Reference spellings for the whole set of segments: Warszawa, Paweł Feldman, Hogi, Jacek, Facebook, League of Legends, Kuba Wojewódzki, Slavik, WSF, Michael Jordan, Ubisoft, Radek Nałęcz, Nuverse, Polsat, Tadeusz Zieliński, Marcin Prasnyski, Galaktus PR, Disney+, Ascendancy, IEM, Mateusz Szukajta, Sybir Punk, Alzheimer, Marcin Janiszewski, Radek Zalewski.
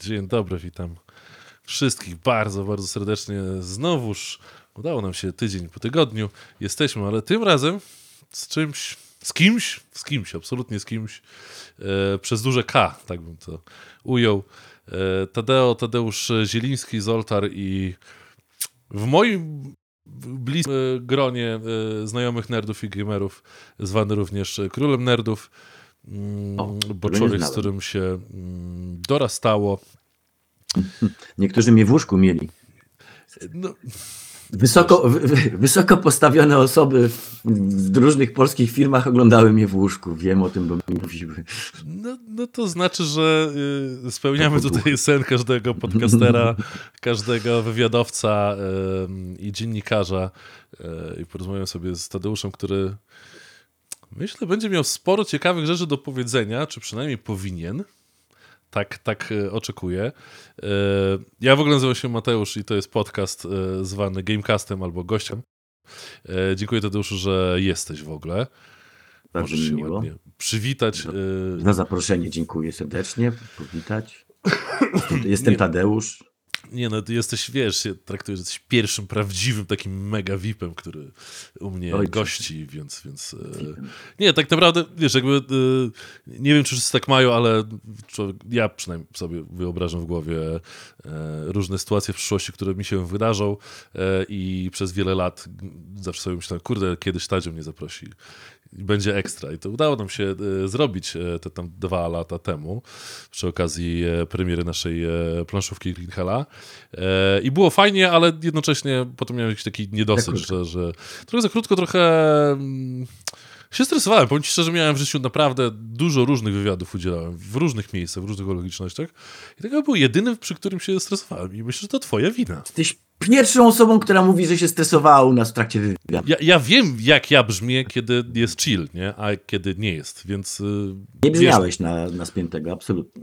Dzień dobry, witam wszystkich bardzo, bardzo serdecznie. Znowuż udało nam się tydzień po tygodniu. Jesteśmy, ale tym razem z kimś, absolutnie z kimś, przez duże K, tak bym to ujął. Tadeusz Zieliński, Zoltar i w moim bliskim gronie znajomych nerdów i gamerów, zwany również królem nerdów, bo człowiek, z którym się dorastało. Niektórzy mnie w łóżku mieli. No. Wysoko postawione osoby w różnych polskich firmach oglądały mnie w łóżku. Wiem o tym, bo mi mówiły. No to znaczy, że spełniamy tutaj sen każdego podcastera, każdego wywiadowca i dziennikarza. I porozmawiam sobie z Tadeuszem, który myślę, będzie miał sporo ciekawych rzeczy do powiedzenia, czy przynajmniej powinien. Tak oczekuję. Ja w ogóle nazywam się Mateusz i to jest podcast zwany Gamecastem albo Gościem. Dziękuję Tadeuszu, że jesteś w ogóle. Bardzo mi miło. Ładnie przywitać. Za zaproszenie dziękuję serdecznie. Powitać. Jestem Tadeusz. Nie no, ty jesteś, wiesz, traktujesz, jesteś pierwszym prawdziwym takim mega VIP-em, który u mnie gości, więc nie, tak naprawdę, wiesz, jakby nie wiem, czy wszyscy tak mają, ale ja przynajmniej sobie wyobrażam w głowie różne sytuacje w przyszłości, które mi się wydarzą i przez wiele lat zawsze sobie myślałem, kurde, kiedyś Tadziu mnie zaprosi. Będzie ekstra. I to udało nam się zrobić te tam 2 lata temu przy okazji premiery naszej planszówki Greenhella. I było fajnie, ale jednocześnie potem miałem jakiś taki niedosyt, że trochę za krótko, trochę się stresowałem. Powiem ci szczerze, miałem w życiu naprawdę dużo różnych wywiadów udzielałem w różnych miejscach, w różnych okolicznościach. I tego był jedyny, przy którym się stresowałem. I myślę, że to twoja wina. Jesteś pierwszą osobą, która mówi, że się stresowała u nas w trakcie wywiadu. Ja wiem, jak ja brzmię, kiedy jest chill, nie? A kiedy nie jest, więc... Nie brzmiałeś na spiętego, absolutnie.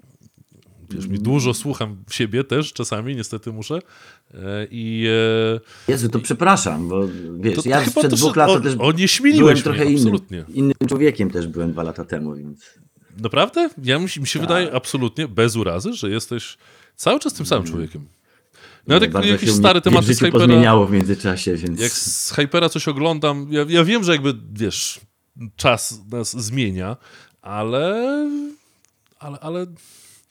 Wiesz, mi dużo słucham siebie też, czasami niestety muszę. Jezu, to przepraszam, bo wiesz, to ja sprzed 2 lat też byłem trochę innym człowiekiem, też byłem 2 lata temu, więc... Naprawdę? Mi się wydaje absolutnie, bez urazy, że jesteś cały czas tym samym człowiekiem. Nawet jak jakieś stare tematy z Hypera pozmieniało w międzyczasie, więc... Jak z Hypera coś oglądam, ja wiem, że jakby, wiesz, czas nas zmienia, ale...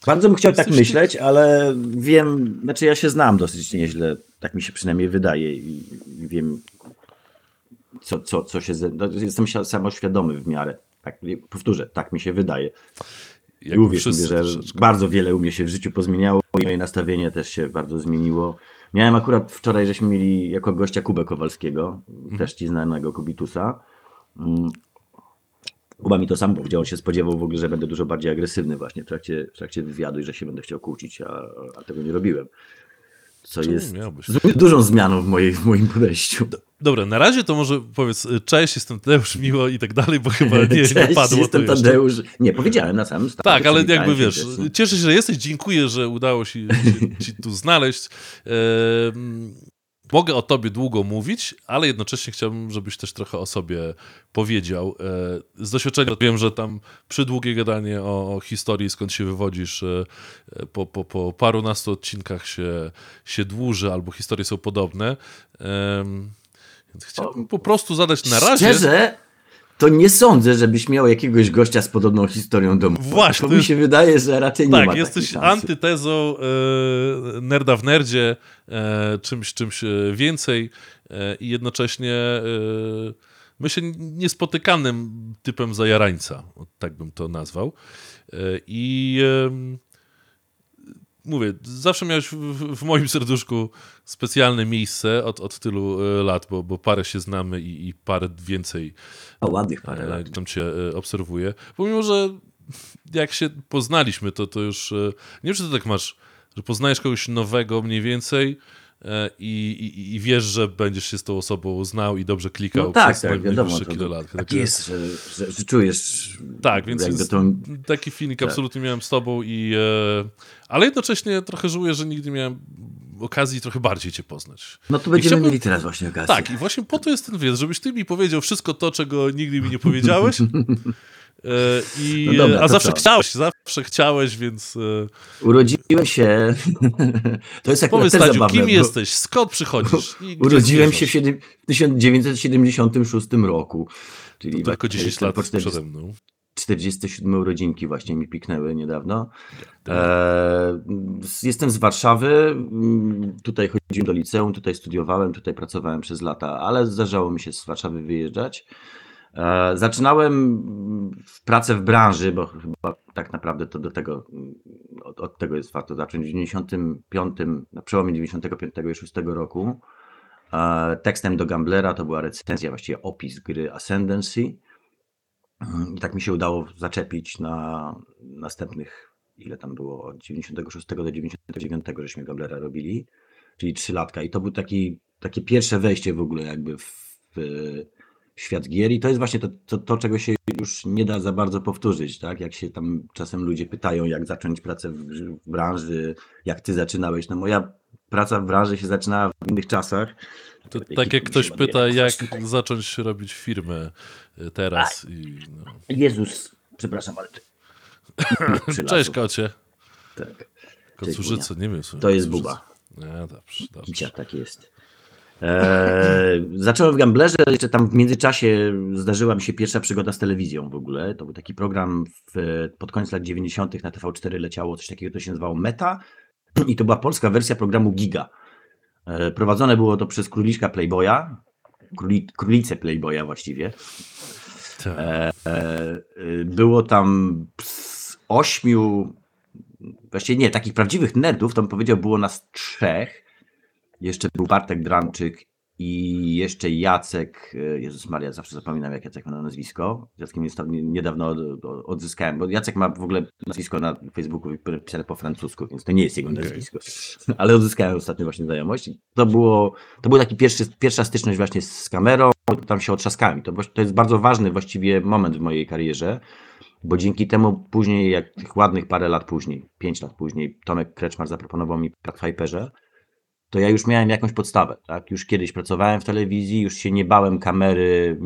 Bardzo bym chciał tak myśleć, ale wiem, znaczy ja się znam dosyć nieźle, tak mi się przynajmniej wydaje i wiem, co się... Jestem samoświadomy w miarę, tak, powtórzę, tak mi się wydaje. I uwierz mi, że bardzo wiele u mnie się w życiu pozmieniało i moje nastawienie też się bardzo zmieniło. Miałem akurat wczoraj, żeśmy mieli jako gościa Kubę Kowalskiego, też ci znanego Kubitusa. Kuba mi to sam powiedział, on się spodziewał w ogóle, że będę dużo bardziej agresywny właśnie w trakcie wywiadu i że się będę chciał kłócić, a tego nie robiłem. Co jest dużą zmianą w moim podejściu. Dobra, na razie to może powiedz cześć, jestem Tadeusz, miło i tak dalej, bo chyba nie padło to jestem Tadeusz. Jeszcze. Nie, powiedziałem na samym starcie. Tak, ale jakby wiesz, cieszę się, że jesteś, dziękuję, że udało się ci tu znaleźć. Mogę o tobie długo mówić, ale jednocześnie chciałbym, żebyś też trochę o sobie powiedział. Z doświadczenia wiem, że tam przydługie gadanie o historii, skąd się wywodzisz, po parunastu odcinkach się dłuży, albo historie są podobne. Więc chciałbym po prostu zadać na razie... Szczerze, to nie sądzę, żebyś miał jakiegoś gościa z podobną historią do mnie. Właśnie. To mi się wydaje, że raczej nie ma takiej szansy. Tak, jesteś antytezą nerda w nerdzie, czymś więcej i jednocześnie myślę niespotykanym typem zajarańca, tak bym to nazwał. I... Mówię, zawsze miałeś w moim serduszku specjalne miejsce od tylu lat, bo parę się znamy i parę więcej. Ładnych parę lat. Tam cię obserwuję. Pomimo, że jak się poznaliśmy, to już... Nie wiem, czy ty tak masz, że poznajesz kogoś nowego mniej więcej i wiesz, że będziesz się z tą osobą znał i dobrze klikał przez najbliższe kilka lat. Tak jest, że czujesz... Tak, więc taki feeling absolutnie miałem z tobą i... Ale jednocześnie trochę żałuję, że nigdy nie miałem okazji trochę bardziej cię poznać. No to będziemy mieli teraz właśnie okazję. Tak, i właśnie po to jest ten wywiad, żebyś ty mi powiedział wszystko to, czego nigdy mi nie powiedziałeś. No dobra, zawsze chciałeś, więc... Urodziłeś się... To jest powiedz, Tadziu, zabawne, kim jesteś? Skąd przychodzisz? Urodziłem się w 1976 roku. Czyli to tylko 10 lat przede mną. 47 urodzinki właśnie mi piknęły niedawno. Jestem z Warszawy, tutaj chodziłem do liceum, tutaj studiowałem, tutaj pracowałem przez lata, ale zdarzało mi się z Warszawy wyjeżdżać. Zaczynałem pracę w branży, bo chyba tak naprawdę to do tego, od tego jest warto zacząć, w 95, na przełomie 95 i 6 roku. Tekstem do Gamblera, to była recenzja, właściwie opis gry Ascendancy. I tak mi się udało zaczepić na następnych, ile tam było, od 96 do 99 żeśmy Gamblera robili, czyli 3 latka. I to był takie pierwsze wejście w ogóle jakby w świat gier i to jest właśnie to, czego się już nie da za bardzo powtórzyć, tak? Jak się tam czasem ludzie pytają, jak zacząć pracę w branży, jak ty zaczynałeś, no moja praca w branży się zaczynała w innych czasach. To tak jak ktoś pyta, jak zacząć robić firmę teraz. Jezus, przepraszam, ale... Cześć, kocie. Tak. Kocużyco, nie wiem. To jest Buba. No, dobrze. Dzisiaj tak jest. Zacząłem w Gamblerze, jeszcze tam w międzyczasie zdarzyła mi się pierwsza przygoda z telewizją w ogóle. To był taki program pod koniec lat 90. na TV4 leciało coś takiego, to się nazywało Meta i to była polska wersja programu Giga. Prowadzone było to przez króliczka Playboya, królicę Playboya właściwie. Było tam 8, właściwie nie, takich prawdziwych nerdów, to bym powiedział było nas 3. Jeszcze był Bartek Drabczyk i jeszcze Jacek. Jezus Maria, zawsze zapominam, jak Jacek ma nazwisko. Jackiem niedawno odzyskałem, bo Jacek ma w ogóle nazwisko na Facebooku pisane po francusku, więc to nie jest jego nazwisko. Ale odzyskałem ostatnio właśnie znajomość. To był taki pierwsza styczność właśnie z kamerą, tam się otrzaskałem. To jest bardzo ważny właściwie moment w mojej karierze, bo dzięki temu później, jak tych ładnych parę lat później, 5 lat później, Tomek Kreczmar zaproponował mi pracę w Hyperze. To ja już miałem jakąś podstawę, tak? Już kiedyś pracowałem w telewizji, już się nie bałem kamery,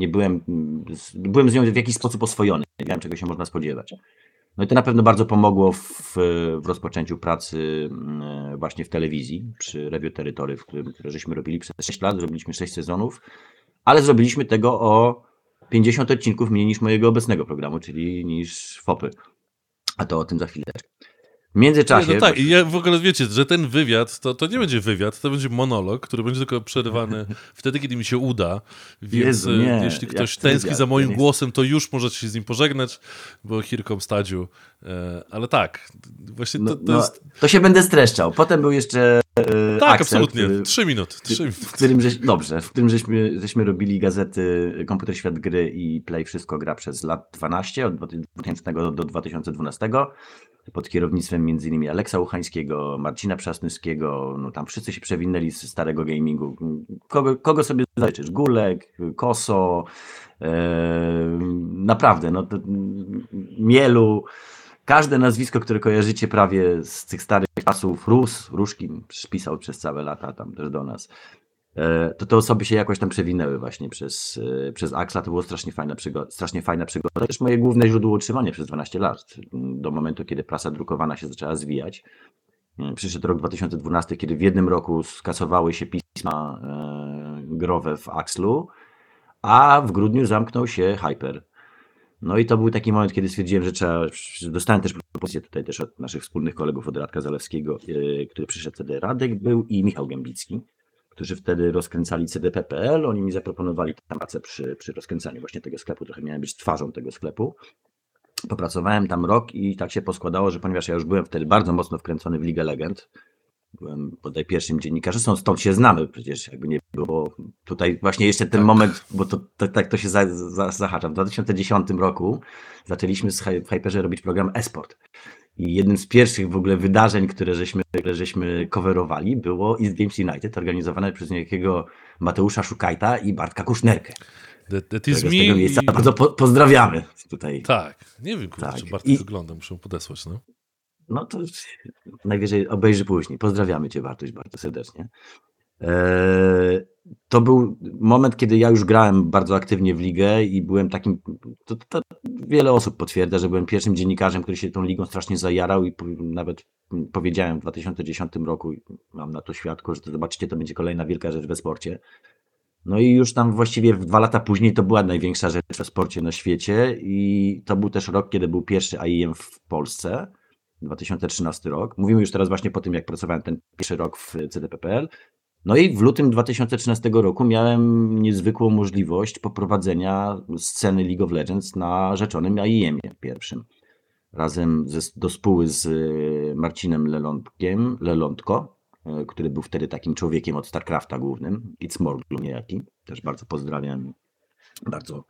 byłem z nią w jakiś sposób oswojony, nie wiem, czego się można spodziewać. No i to na pewno bardzo pomogło w rozpoczęciu pracy właśnie w telewizji, przy Review Terytory, które żeśmy robili przez 6 lat, zrobiliśmy 6 sezonów, ale zrobiliśmy tego o 50 odcinków mniej niż mojego obecnego programu, czyli niż FOPy, a to o tym za chwileczkę. W międzyczasie... Nie, no tak, i ja w ogóle wiecie, że ten wywiad, to nie będzie wywiad, to będzie monolog, który będzie tylko przerywany wtedy, kiedy mi się uda, więc Jezu, nie, jeśli ktoś tęskni za moim głosem, to już możecie się z nim pożegnać, bo Hirkom Stadziu, ale tak, właśnie to jest... To się będę streszczał, potem był jeszcze tak, Axel, absolutnie, 3 minuty. W którym żeśmy robili gazety Komputer Świat Gry i Play Wszystko Gra przez lat 12, od 2000 do 2012, pod kierownictwem m.in. Aleksa Uchańskiego, Marcina Prasnyskiego, no tam wszyscy się przewinęli ze starego gamingu. Kogo sobie zaleczysz? Gulek, Koso, naprawdę, no to Mielu, każde nazwisko, które kojarzycie prawie z tych starych czasów, Rus, Ruszkin pisał przez całe lata tam też do nas. To osoby się jakoś tam przewinęły właśnie przez Axla. To była strasznie fajna przygoda. To też moje główne źródło utrzymania przez 12 lat, do momentu, kiedy prasa drukowana się zaczęła zwijać. Przyszedł rok 2012, kiedy w jednym roku skasowały się pisma growe w Axlu, a w grudniu zamknął się Hyper. No i to był taki moment, kiedy stwierdziłem, że dostałem też propozycję tutaj też od naszych wspólnych kolegów, od Radka Zalewskiego, który przyszedł wtedy, Radek był i Michał Gębicki, którzy wtedy rozkręcali CDPPL, oni mi zaproponowali tam pracę przy rozkręcaniu właśnie tego sklepu, trochę miałem być twarzą tego sklepu. Popracowałem tam rok i tak się poskładało, że ponieważ ja już byłem wtedy bardzo mocno wkręcony w League of Legends, byłem bodaj pierwszym dziennikarzem, stąd się znamy przecież, jakby nie było. Tutaj właśnie jeszcze ten moment, bo to się zahacza. W 2010 roku zaczęliśmy w Hyperze robić program e-sport. I jednym z pierwszych w ogóle wydarzeń, które żeśmy coverowali, było East Games United, organizowane przez niejakiego Mateusza Szukajta i Bartka Kusznerkę. That is me. Z tego miejsca bardzo pozdrawiamy tutaj. Tak, nie wiem, kurczę, tak. Bartek wygląda, muszę mu podesłać. No to najwyżej obejrzy później. Pozdrawiamy cię, Bartuś, bardzo serdecznie. To był moment, kiedy ja już grałem bardzo aktywnie w ligę i byłem takim, wiele osób potwierdza, że byłem pierwszym dziennikarzem, który się tą ligą strasznie zajarał i nawet powiedziałem w 2010 roku, mam na to świadku, że to zobaczycie, to będzie kolejna wielka rzecz we sporcie. No i już tam właściwie 2 lata później to była największa rzecz o sporcie na świecie i to był też rok, kiedy był pierwszy IEM w Polsce, 2013 rok. Mówimy już teraz właśnie po tym, jak pracowałem ten pierwszy rok w CDPPL. No i w lutym 2013 roku miałem niezwykłą możliwość poprowadzenia sceny League of Legends na rzeczonym IEM-ie pierwszym. Razem do spóły z Marcinem Lelątko, który był wtedy takim człowiekiem od StarCrafta głównym, i Smorglu niejaki, też bardzo pozdrawiam, bardzo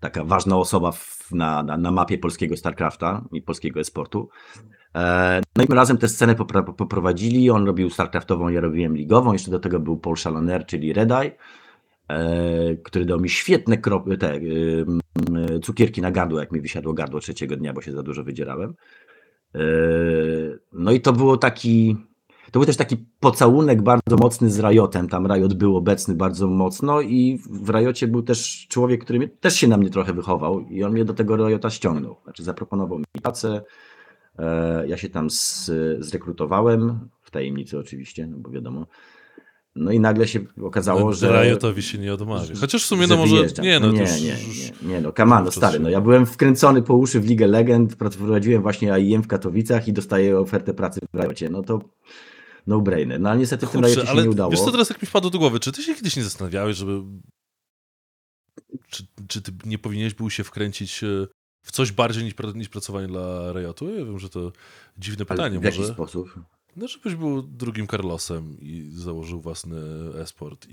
taka ważna osoba na mapie polskiego StarCrafta i polskiego e-sportu. No i my razem tę scenę poprowadzili, on robił StarCraftową, ja robiłem ligową, jeszcze do tego był Paul Chaloner, czyli Reda, który dał mi świetne cukierki na gardło, jak mi wysiadło gardło trzeciego dnia, bo się za dużo wydzierałem. No i to był też taki pocałunek bardzo mocny z Rajotem. Tam Rajot był obecny bardzo mocno i w Rajocie był też człowiek, który też się na mnie trochę wychował i on mnie do tego Rajota ściągnął. Znaczy zaproponował mi pracę. Ja się tam zrekrutowałem, w tajemnicy oczywiście, no bo wiadomo. No i nagle się okazało, że Rajotowi się nie odmawia. Chociaż w sumie no może... Kamano, stary. No ja byłem wkręcony po uszy w Ligę Legend, prowadziłem właśnie IEM w Katowicach i dostaję ofertę pracy w Rajocie. No to no-brainer. No ale niestety w tym Rajocie się nie udało. Wiesz co, teraz jak mi wpadło do głowy, czy ty się kiedyś nie zastanawiałeś, żeby... Czy ty nie powinieneś był się wkręcić w coś bardziej niż pracowanie dla Rajotu? Ja wiem, że to dziwne pytanie. W jaki sposób? No, żebyś był drugim Carlosem i założył własny e-sport.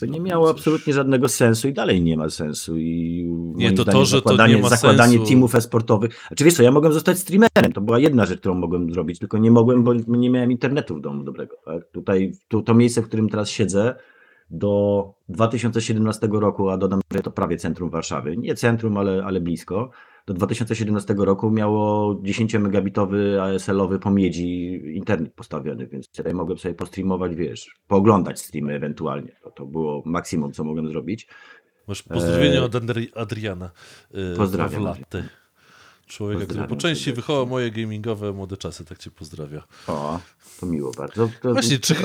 To nie miało absolutnie żadnego sensu i dalej nie ma sensu. I nie, zakładanie teamów e-sportowych. Znaczy wiesz co, ja mogłem zostać streamerem, to była jedna rzecz, którą mogłem zrobić, tylko nie mogłem, bo nie miałem internetu w domu dobrego. Tak? Tutaj to miejsce, w którym teraz siedzę, do 2017 roku, a dodam, że to prawie centrum Warszawy, nie centrum, ale blisko, do 2017 roku miało 10-megabitowy ASL-owy po miedzi internet postawiony, więc tutaj mogłem sobie postreamować, wiesz, pooglądać streamy ewentualnie. To było maksimum, co mogłem zrobić. Masz pozdrowienia od Adriana. Pozdrawiam. Człowieka, który po części wychował moje gamingowe młode czasy, tak cię pozdrawia. O, to miło bardzo. Właśnie, czy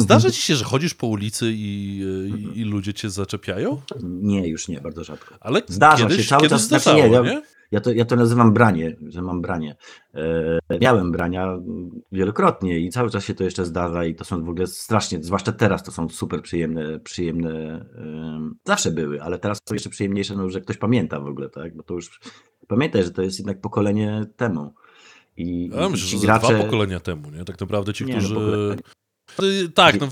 zdarza ci się, że chodzisz po ulicy i ludzie cię zaczepiają? Nie, już nie, bardzo rzadko. Ale zdarza się, cały czas zdarzało, nie? Ja to nazywam branie, że mam branie. Miałem brania wielokrotnie i cały czas się to jeszcze zdarza i to są w ogóle strasznie, zwłaszcza teraz to są super przyjemne. Zawsze były, ale teraz są jeszcze przyjemniejsze, no, że ktoś pamięta w ogóle, tak? Bo to już pamiętaj, że to jest jednak pokolenie temu. Ja myślę, że gracze... 2 pokolenia temu, nie? Tak naprawdę ci, którzy... Tak, no,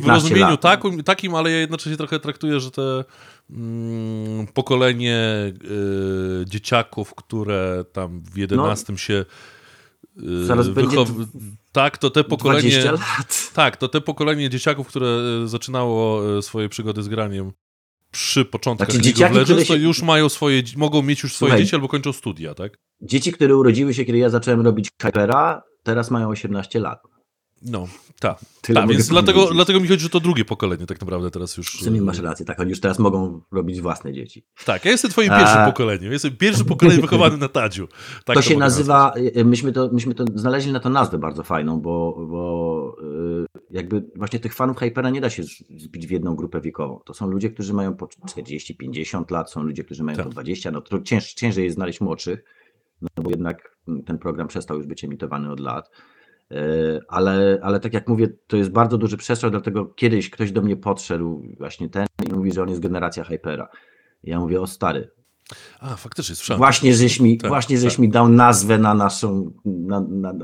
w rozumieniu takim, ale ja jednocześnie trochę traktuję, że te pokolenie dzieciaków, które tam w 11 się tak, to te pokolenie 20 lat. Tak, to te pokolenie dzieciaków, które zaczynało swoje przygody z graniem przy początkach League of Legends, to już mogą mieć już swoje dzieci albo kończą studia, tak? Dzieci, które urodziły się, kiedy ja zacząłem robić Hypera, teraz mają 18 lat. No, tak. Więc dlatego mi chodzi, że to drugie pokolenie tak naprawdę teraz już... Co mi masz rację, tak, oni już teraz mogą robić własne dzieci. Tak, ja jestem twoim pierwszym pokoleniem, jestem pierwszym pokoleniem wychowanym na Tadziu. Tak to się nazywa, myśmy to znaleźli na to nazwę bardzo fajną, bo jakby właśnie tych fanów Hypera nie da się zbić w jedną grupę wiekową. To są ludzie, którzy mają po 40-50 lat, są ludzie, którzy mają po 20, no to ciężej jest znaleźć młodszych, no bo jednak ten program przestał już być emitowany od lat. Ale tak jak mówię, to jest bardzo duży przestrzał, dlatego kiedyś ktoś do mnie podszedł właśnie ten i mówi, że on jest generacja Hypera. Ja mówię, o stary. A, faktycznie, słyszałem. Właśnie żeś mi dał nazwę na naszą,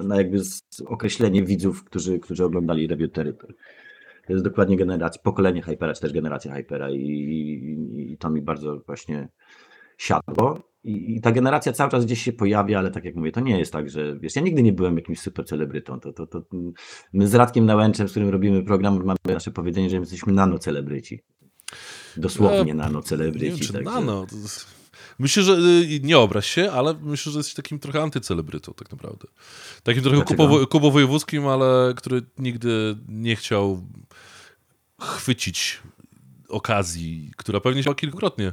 na jakby określenie widzów, którzy oglądali Review Territory. To jest dokładnie pokolenie Hypera, czy też generacja Hypera i to mi bardzo właśnie siadło. I ta generacja cały czas gdzieś się pojawia, ale tak jak mówię, to nie jest tak, że wiesz, ja nigdy nie byłem jakimś super celebrytą. My z Radkiem Nałęczem, z którym robimy program, mamy nasze powiedzenie, że my jesteśmy nanocelebryci. Dosłownie nanocelebryci. Tak, nano. Myślę, że nie obraź się, ale myślę, że jesteś takim trochę antycelebrytą tak naprawdę. Takim trochę Kubo Wojewódzkim, ale który nigdy nie chciał chwycić okazji, która pewnie się kilkukrotnie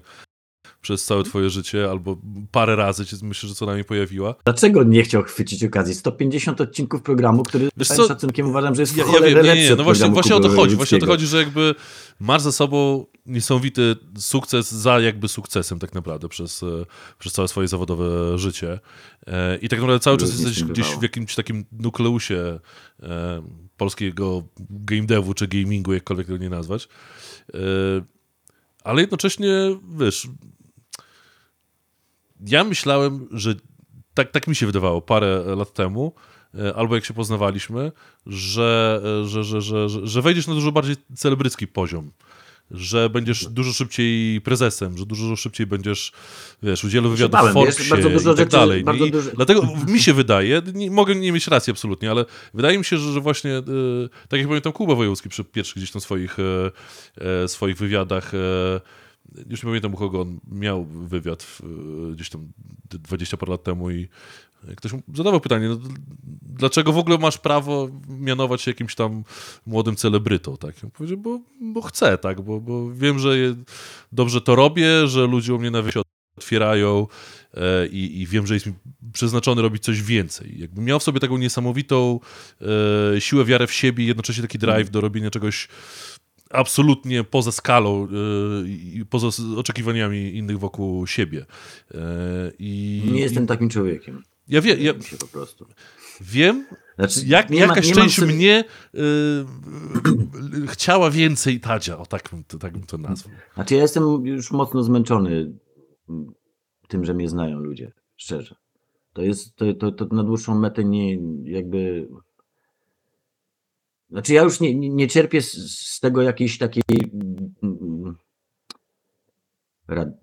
przez całe twoje życie, albo parę razy się, myślę, że co najmniej pojawiła. Dlaczego nie chciał chwycić okazji? 150 odcinków programu, który z szacunkiem uważam, że jest lepszy. No właśnie o to chodzi. Właśnie o to chodzi, że jakby masz za sobą niesamowity sukces za jakby sukcesem tak naprawdę przez całe swoje zawodowe życie. I tak naprawdę cały czas jesteś gdzieś w jakimś takim nukleusie polskiego game devu czy gamingu, jakkolwiek to nie nazwać. Ale jednocześnie, wiesz, ja myślałem, że tak mi się wydawało parę lat temu, albo jak się poznawaliśmy, że wejdziesz na dużo bardziej celebrycki poziom, że będziesz dużo szybciej prezesem, że dużo szybciej będziesz, wiesz, udzielał wywiadów w Forbesie i tak dalej. Dlatego mi się wydaje, mogę nie mieć racji absolutnie, ale wydaje mi się, że właśnie, tak jak pamiętam Kuba Wojewódzki przy pierwszych gdzieś tam swoich wywiadach, już nie pamiętam u kogo on miał wywiad gdzieś tam 20 parę lat temu i ktoś mu zadawał pytanie, no, dlaczego w ogóle masz prawo mianować się jakimś tam młodym celebrytą? Tak? Ja powiedział, bo chcę, tak? Bo wiem, że dobrze to robię, że ludzie u mnie na wsi otwierają i wiem, że jest mi przeznaczony robić coś więcej. Jakby miał w sobie taką niesamowitą siłę, wiarę w siebie i jednocześnie taki drive do robienia czegoś absolutnie poza skalą i poza oczekiwaniami innych wokół siebie. Nie jestem takim człowiekiem. Ja wiem, po prostu. Wiem, znaczy, jakaś część mnie chciała więcej Tadzia, o tak bym to nazwał. Znaczy ja jestem już mocno zmęczony tym, że mnie znają ludzie, szczerze. To jest, to na dłuższą metę nie jakby... Znaczy ja już nie cierpię z tego jakiejś takiej...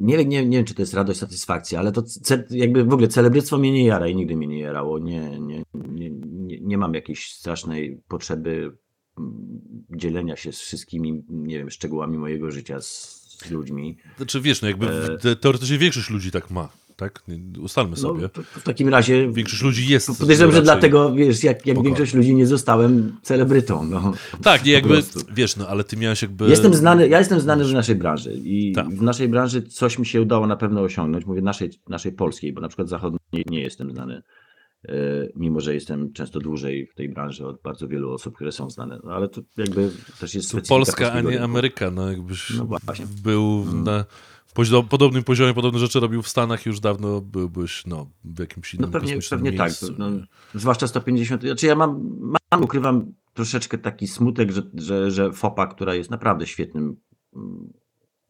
Nie wiem, czy to jest radość, satysfakcja, ale to jakby w ogóle celebryctwo mnie nie jara i nigdy mnie nie jarało. Nie mam jakiejś strasznej potrzeby dzielenia się z wszystkimi, nie wiem, szczegółami mojego życia z ludźmi. Znaczy wiesz, no jakby teoretycznie większość ludzi tak ma. Tak? Ustalmy sobie. No, w takim razie... Większość ludzi jest... Podejrzewam, że dlatego, wiesz, jak większość ludzi nie zostałem celebrytą. No. Tak, nie jakby, wiesz, no ale ty miałeś jakby... Ja jestem znany w naszej branży i tak. W naszej branży coś mi się udało na pewno osiągnąć. Mówię naszej polskiej, bo na przykład zachodniej nie jestem znany, mimo że jestem często dłużej w tej branży od bardzo wielu osób, które są znane. No, ale to jakby też jest specyfika. Polska, a nie Ameryka. No jakbyś był na... Podobnym poziomie, podobne rzeczy robił w Stanach, już dawno byłbyś w jakimś innym pewnie miejscu. Tak, zwłaszcza 150. Znaczy ja ukrywam troszeczkę taki smutek, że FOPA, która jest naprawdę świetnym,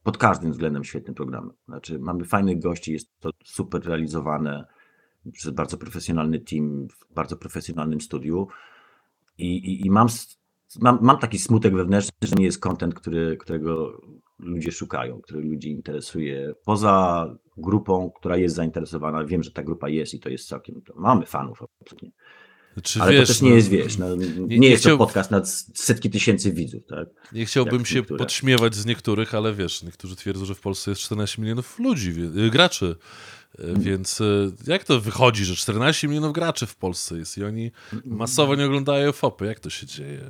pod każdym względem świetnym programem. Znaczy mamy fajnych gości, jest to super realizowane przez bardzo profesjonalny team, w bardzo profesjonalnym studiu i mam taki smutek wewnętrzny, że nie jest content, którego ludzie szukają, które ludzi interesuje. Poza grupą, która jest zainteresowana, wiem, że ta grupa jest i to jest całkiem... Mamy fanów absolutnie. Znaczy, ale wiesz, to też nie jest, wiesz, to podcast na setki tysięcy widzów. Tak? Nie chciałbym się podśmiewać z niektórych, ale wiesz, niektórzy twierdzą, że w Polsce jest 14 milionów ludzi, graczy. Więc jak to wychodzi, że 14 milionów graczy w Polsce jest i oni masowo nie oglądają FOP-y? Jak to się dzieje?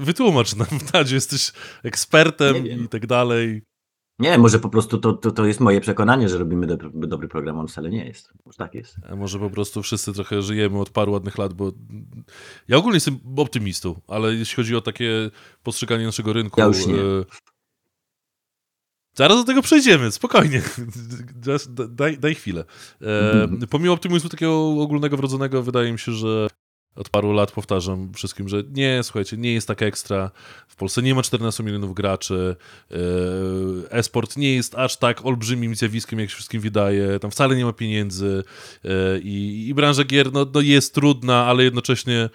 Wytłumacz nam, Tadziu, jesteś ekspertem i tak dalej. Nie, może po prostu to jest moje przekonanie, że robimy dobry program, on wcale nie jest. Może tak jest. A może po prostu wszyscy trochę żyjemy od paru ładnych lat, bo ja ogólnie jestem optymistą, ale jeśli chodzi o takie postrzeganie naszego rynku... Ja już nie. Zaraz do tego przejdziemy, spokojnie. Daj chwilę. Pomimo optymizmu takiego ogólnego, wrodzonego, wydaje mi się, że od paru lat powtarzam wszystkim, że nie, słuchajcie, nie jest tak ekstra. W Polsce nie ma 14 milionów graczy. E-sport nie jest aż tak olbrzymim zjawiskiem, jak się wszystkim wydaje. Tam wcale nie ma pieniędzy. I branża gier jest trudna, ale jednocześnie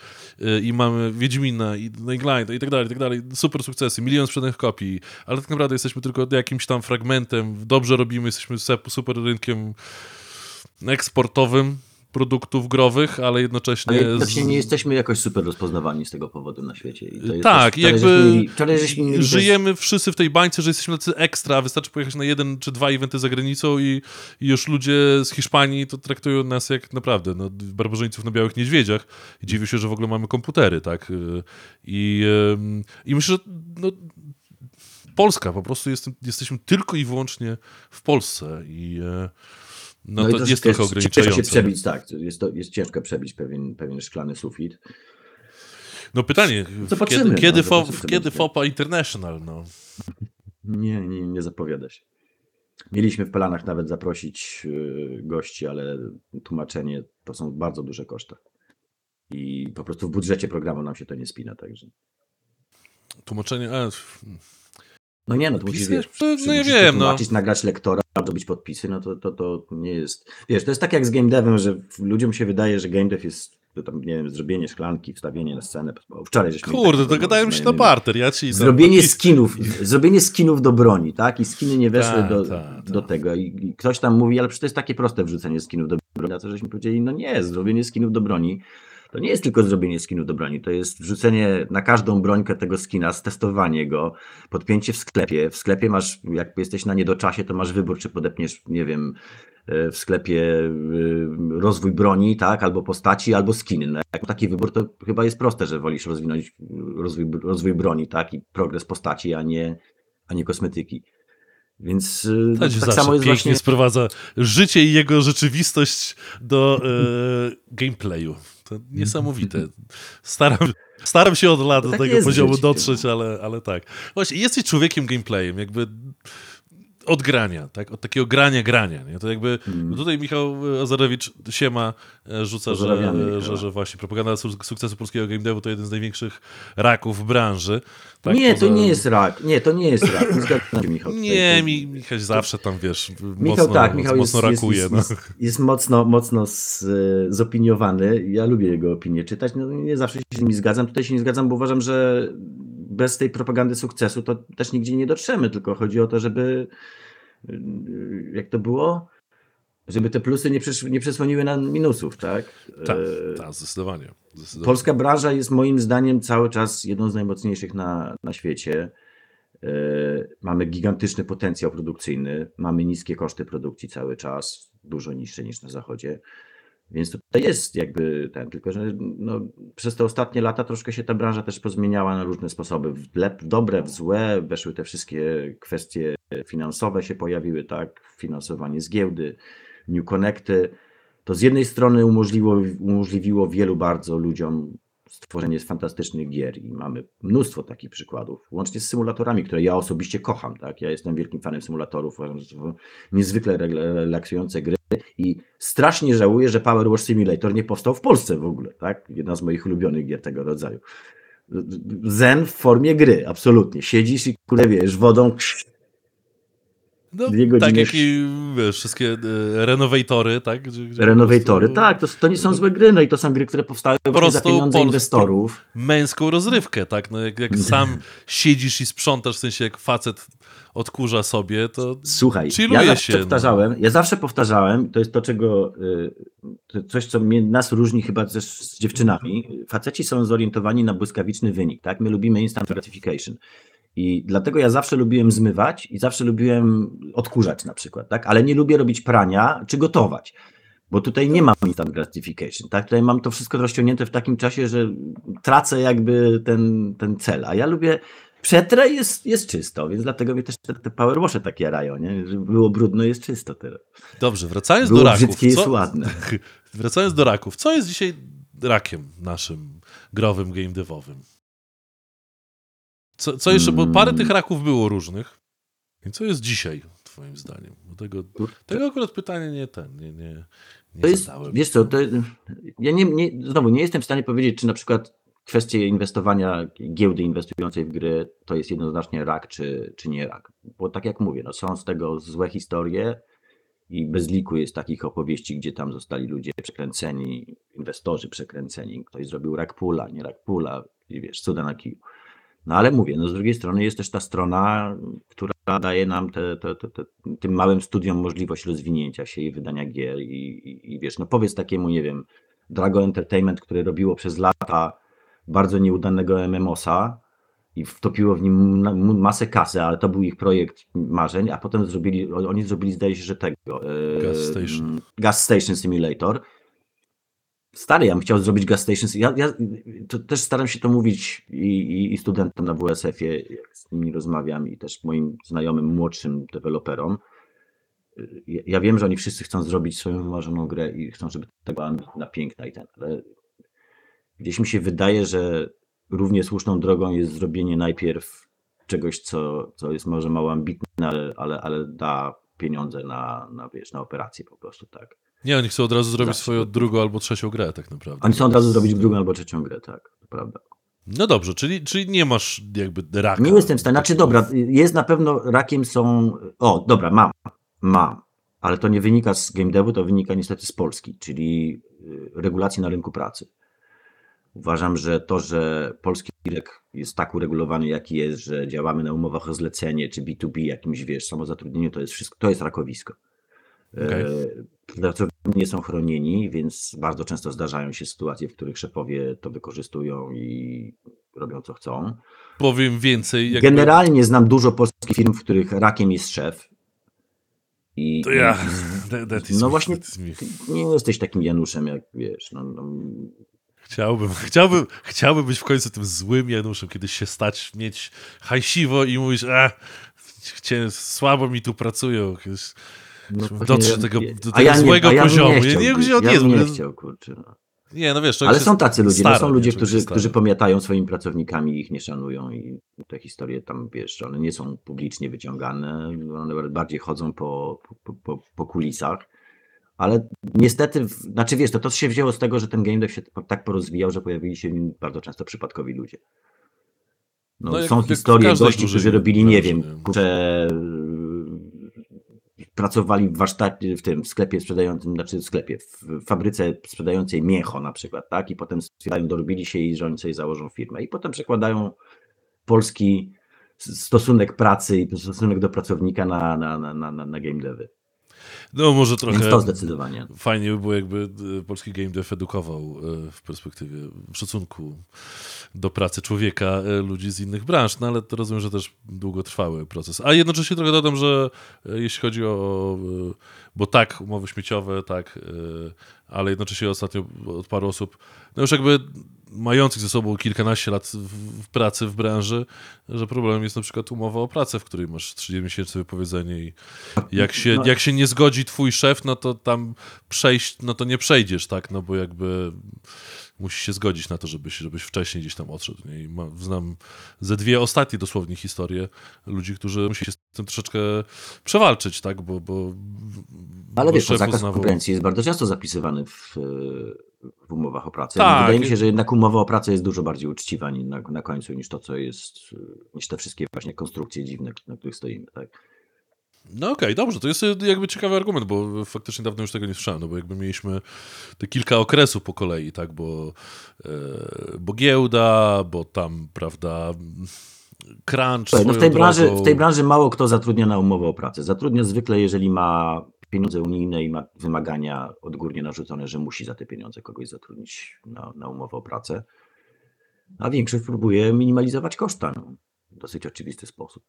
i mamy Wiedźmina, i Nightlight, i tak dalej, super sukcesy, milion sprzedanych kopii, ale tak naprawdę jesteśmy tylko jakimś tam fragmentem, dobrze robimy, jesteśmy super rynkiem eksportowym, produktów growych, ale jednocześnie... Ale jednocześnie nie jesteśmy jakoś super rozpoznawani z tego powodu na świecie. I to jest tak, jakby żyjemy wszyscy w tej bańce, że jesteśmy tacy ekstra, wystarczy pojechać na jeden czy dwa eventy za granicą i już ludzie z Hiszpanii to traktują nas jak naprawdę barbarzyńców na białych niedźwiedziach. I dziwię się, że w ogóle mamy komputery, tak? I myślę, że Polska, po prostu jesteśmy tylko i wyłącznie w Polsce i... No to jest trochę ograniczające. Ciężko się przebić, tak. Jest ciężko przebić pewien szklany sufit. No pytanie, kiedy FOPA International? No. Nie zapowiada się. Mieliśmy w planach nawet zaprosić gości, ale tłumaczenie to są bardzo duże koszty. I po prostu w budżecie programu nam się to nie spina. Także. Tłumaczenie... No nie, no to musisz, tłumaczyć, nagrać lektora, robić podpisy, no to nie jest... Wiesz, to jest tak jak z game devem, że ludziom się wydaje, że game dev jest, tam, nie wiem, zrobienie szklanki, wstawienie na scenę. Wczoraj żeśmy... Kurde, dogadałem się na barter, ja ci... Zrobienie skinów do broni, tak? I skiny nie weszły do tego. I ktoś tam mówi, ale przecież to jest takie proste wrzucenie skinów do broni. A co żeśmy powiedzieli, no nie, zrobienie skinów do broni to nie jest tylko zrobienie skinu do broni, to jest wrzucenie na każdą brońkę tego skina, stestowanie go, podpięcie w sklepie. W sklepie masz, jak jesteś na niedoczasie, to masz wybór, czy podepniesz, nie wiem, w sklepie rozwój broni, tak, albo postaci, albo skiny. No, jak taki wybór, to chyba jest proste, że wolisz rozwinąć rozwój broni, tak, i progres postaci, a nie kosmetyki. Więc tak samo jest właśnie... sprowadza życie i jego rzeczywistość do gameplayu. To niesamowite. Staram się od lat do tego poziomu dotrzeć, ale tak. Właśnie jesteś człowiekiem gameplayem, jakby od grania, tak? Od takiego grania. Nie? To jakby tutaj Michał Azarewicz, siema, rzuca, że właśnie propaganda sukcesu polskiego game devu to jeden z największych raków w branży. Tak? Nie, to nie jest rak. Nie, to nie jest rak. Zgadzam się, Michał. Nie, Michał zawsze tam, wiesz, Michał mocno rakuje. Jest mocno zopiniowany. Ja lubię jego opinie czytać. No, nie zawsze się z nimi zgadzam. Tutaj się nie zgadzam, bo uważam, że bez tej propagandy sukcesu to też nigdzie nie dotrzemy, tylko chodzi o to, żeby, jak to było, żeby te plusy nie przesłoniły nam minusów, tak? Tak, zdecydowanie. Polska branża jest moim zdaniem cały czas jedną z najmocniejszych na świecie. Mamy gigantyczny potencjał produkcyjny, mamy niskie koszty produkcji cały czas, dużo niższe niż na zachodzie. Więc to jest jakby ten, tylko że przez te ostatnie lata troszkę się ta branża też pozmieniała na różne sposoby, w dobre, w złe, weszły te wszystkie kwestie finansowe się pojawiły, tak, finansowanie z giełdy, New Connecty. To z jednej strony umożliwiło wielu bardzo ludziom stworzenie fantastycznych gier i mamy mnóstwo takich przykładów, łącznie z symulatorami, które ja osobiście kocham, tak, ja jestem wielkim fanem symulatorów, uważam, że to niezwykle relaksujące gry. I strasznie żałuję, że Power Wash Simulator nie powstał w Polsce w ogóle, tak? Jedna z moich ulubionych gier tego rodzaju. Zen w formie gry, absolutnie. Siedzisz i kurde, wiesz, wodą... No, tak jak i wiesz, wszystkie renowatory, tak? Renowatory, prostu... tak, to nie są złe gry, no i to są gry, które powstały za pieniądze inwestorów. Męską rozrywkę, tak? No, jak sam siedzisz i sprzątasz, w sensie jak facet odkurza sobie, to słuchaj, ja zawsze powtarzałem, to jest to, czego coś, co nas różni chyba też z dziewczynami. Faceci są zorientowani na błyskawiczny wynik, tak? My lubimy instant gratification. I dlatego ja zawsze lubiłem zmywać i zawsze lubiłem odkurzać na przykład, tak? Ale nie lubię robić prania czy gotować, bo tutaj nie mam instant gratification, tak? Tutaj mam to wszystko rozciągnięte w takim czasie, że tracę jakby ten cel, a ja lubię, przetrę jest czysto, więc dlatego mnie też te powerwashe tak jarają, nie? Że było brudno, jest czysto teraz. Dobrze, wracając do raków. Było brzydkie, jest ładne. Wracając do raków, co jest dzisiaj rakiem naszym growym, game devowym? Co jeszcze, bo parę tych raków było różnych. I co jest dzisiaj, twoim zdaniem? Bo tego akurat pytania nie zadałem. Wiesz co, ja znowu nie jestem w stanie powiedzieć, czy na przykład kwestie inwestowania, giełdy inwestującej w gry to jest jednoznacznie rak, czy nie rak. Bo tak jak mówię, są z tego złe historie i bez liku jest takich opowieści, gdzie tam zostali ludzie przekręceni, inwestorzy przekręceni, ktoś zrobił rak pula, nie rak pula i wiesz, cuda na kiju. No ale mówię, no z drugiej strony jest też ta strona, która daje nam tym małym studiom możliwość rozwinięcia się i wydania gier i wiesz, no powiedz takiemu, nie wiem, Drago Entertainment, które robiło przez lata bardzo nieudanego MMOsa i wtopiło w nim masę kasy, ale to był ich projekt marzeń, a potem oni zrobili zdaje się, że tego Gas Station Simulator. Stary, ja bym chciał zrobić Gas Station. Ja to też staram się to mówić i studentom na WSF-ie, jak z nimi rozmawiam, i też moim znajomym, młodszym deweloperom. Ja wiem, że oni wszyscy chcą zrobić swoją wymarzoną grę i chcą, żeby ta była na piękna i ten, ale gdzieś mi się wydaje, że równie słuszną drogą jest zrobienie najpierw czegoś, co jest może mało ambitne, ale da pieniądze na operację po prostu, tak. Nie, oni chcą od razu zrobić swoją drugą albo trzecią grę, tak naprawdę. Oni chcą od razu zrobić drugą albo trzecią grę, tak, to prawda. No dobrze, czyli nie masz jakby raka. Nie jestem w stanie, znaczy dobra, jest na pewno rakiem są... O, dobra, mam, ale to nie wynika z game devu, to wynika niestety z Polski, czyli regulacji na rynku pracy. Uważam, że to, że polski rynek jest tak uregulowany, jaki jest, że działamy na umowach o zlecenie, czy B2B, jakimś, wiesz, samozatrudnieniu, to jest wszystko, to jest rakowisko. Okay. Pracownicy nie są chronieni, więc bardzo często zdarzają się sytuacje, w których szefowie to wykorzystują i robią co chcą. Powiem więcej. Generalnie znam dużo polskich firm, w których rakiem jest szef. To ja. No właśnie, nie jesteś takim Januszem, jak wiesz. Chciałbym być w końcu tym złym Januszem, kiedyś się stać, mieć hajsiwo i mówić, słabo mi tu pracują. No, dotrze do tego złego poziomu. Ja bym nie chciał, kurczę. Nie, no wiesz, to ale są tacy ludzie, są ludzie, którzy pomiatają swoimi pracownikami, ich nie szanują i te historie tam, wiesz, one nie są publicznie wyciągane, one bardziej chodzą po kulisach, ale niestety, znaczy wiesz, to się wzięło z tego, że ten game dev się tak porozwijał, że pojawili się bardzo często przypadkowi ludzie. No, są historie gości, którzy robili, nie wiem, kurczę, pracowali w warsztacie, w sklepie sprzedającym, znaczy w sklepie, w fabryce sprzedającej mięcho na przykład, tak? I potem stwierdzają, dorobili się i że oni sobie założą firmę. I potem przekładają polski stosunek pracy i stosunek do pracownika na game devy. No może trochę. Więc to zdecydowanie. Fajnie by było, jakby polski game dev edukował w perspektywie, w szacunku do pracy człowieka, ludzi z innych branż, no ale to rozumiem, że też długotrwały proces. A jednocześnie trochę dodam, że jeśli chodzi o, bo tak, umowy śmieciowe, tak, ale jednocześnie ostatnio od paru osób, no już jakby mających ze sobą kilkanaście lat w pracy w branży, że problemem jest na przykład umowa o pracę, w której masz 30-miesięczne wypowiedzenie i jak się nie zgodzi twój szef, no to tam przejść, no to nie przejdziesz, tak, no bo jakby musisz się zgodzić na to, żebyś wcześniej gdzieś tam odszedł. Nie? I znam ze dwie ostatnie dosłownie historie ludzi, którzy musieli się z tym troszeczkę przewalczyć, tak, bo ale wiesz, zakaz konkurencji jest bardzo często zapisywany w umowach o pracę. Tak. Wydaje mi się, że jednak umowa o pracę jest dużo bardziej uczciwa na końcu niż to, co jest, niż te wszystkie właśnie konstrukcje dziwne, na których stoimy, tak. No okej, dobrze, to jest jakby ciekawy argument, bo faktycznie dawno już tego nie słyszałem, no bo jakby mieliśmy te kilka okresów po kolei, tak, bo giełda, bo tam, prawda, crunch. No w tej branży mało kto zatrudnia na umowę o pracę. Zatrudnia zwykle, jeżeli ma pieniądze unijne i ma wymagania odgórnie narzucone, że musi za te pieniądze kogoś zatrudnić na umowę o pracę, a większość próbuje minimalizować koszta, no, w dosyć oczywisty sposób.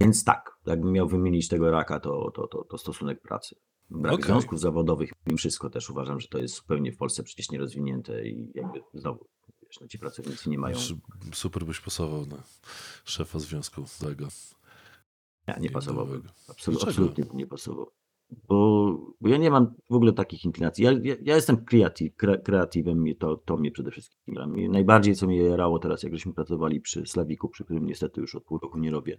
Więc tak, jakbym miał wymienić tego raka, to stosunek pracy. Brak związków zawodowych, mimo wszystko też uważam, że to jest zupełnie w Polsce przecież nierozwinięte i jakby znowu, wiesz, no ci pracownicy nie mają... Super byś pasował na szefa związku tego. Ja nie pasowałbym, absolutnie nie pasował. Bo ja nie mam w ogóle takich inklinacji. Ja jestem kreatywem i to mnie przede wszystkim. Najbardziej co mnie jarało teraz, jak żeśmy pracowali przy Slaviku, przy którym niestety już od pół roku nie robię,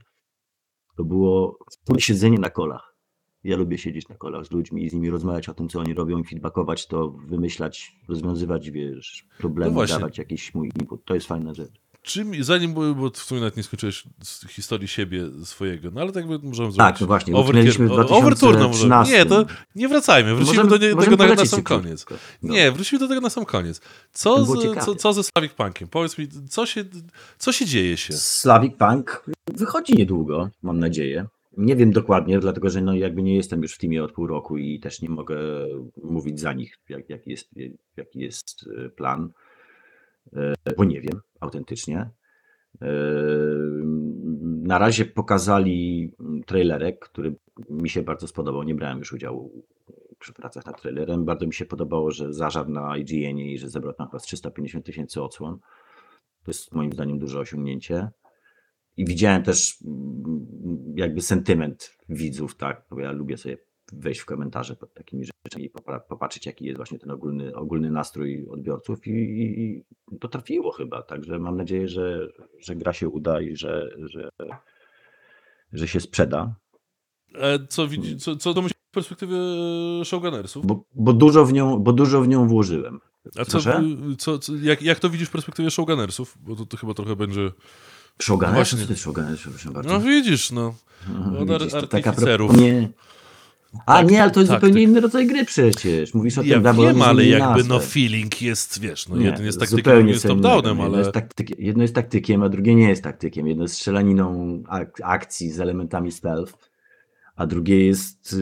to było siedzenie na kolach. Ja lubię siedzieć na kolach z ludźmi i z nimi rozmawiać o tym, co oni robią, i feedbackować to, wymyślać, rozwiązywać, wiesz, problemy, no dawać jakiś mój input. To jest fajna rzecz. czym, zanim, bo w sumie nawet nie skończyłeś historii siebie swojego, no ale tak jakby możemy zrobić. Tak, no właśnie, utknęliśmy w 2013. Nie, to nie wracajmy, wrócimy do tego na sam koniec. No. Nie, wrócimy do tego na sam koniec. Co ze Slavic Punkiem? Powiedz mi, co się dzieje się? Slavic Punk wychodzi niedługo, mam nadzieję. Nie wiem dokładnie, dlatego że no jakby nie jestem już w teamie od pół roku i też nie mogę mówić za nich, jaki jest plan, bo nie wiem autentycznie. Na razie pokazali trailerek, który mi się bardzo spodobał. Nie brałem już udziału przy pracach nad trailerem. Bardzo mi się podobało, że zażarł na IGN i że zebrał tam chyba 350 000 odsłon. To jest moim zdaniem duże osiągnięcie. I widziałem też jakby sentyment widzów, tak, bo ja lubię sobie wejść w komentarze pod takimi rzeczami i popatrzeć, jaki jest właśnie ten ogólny nastrój odbiorców i to trafiło chyba, także mam nadzieję, że gra się uda i że się sprzeda. Co to myślisz w perspektywie showgunnersów? Bo dużo w nią włożyłem. A jak to widzisz w perspektywie showgunnersów? Bo to chyba trochę będzie... Shoguners? Co to jest Shoguners? Przepraszam bardzo. No widzisz, no. Od artyficerów. Tak nie. Ale to jest zupełnie inny rodzaj gry przecież. Mówisz o tym, wiem, ale jakby feeling jest, wiesz, no jeden jest taktykiem, drugi jest top-downem, ale... Jedno jest taktykiem, a drugie nie jest taktykiem. Jedno jest strzelaniną akcji z elementami stealth, a drugie jest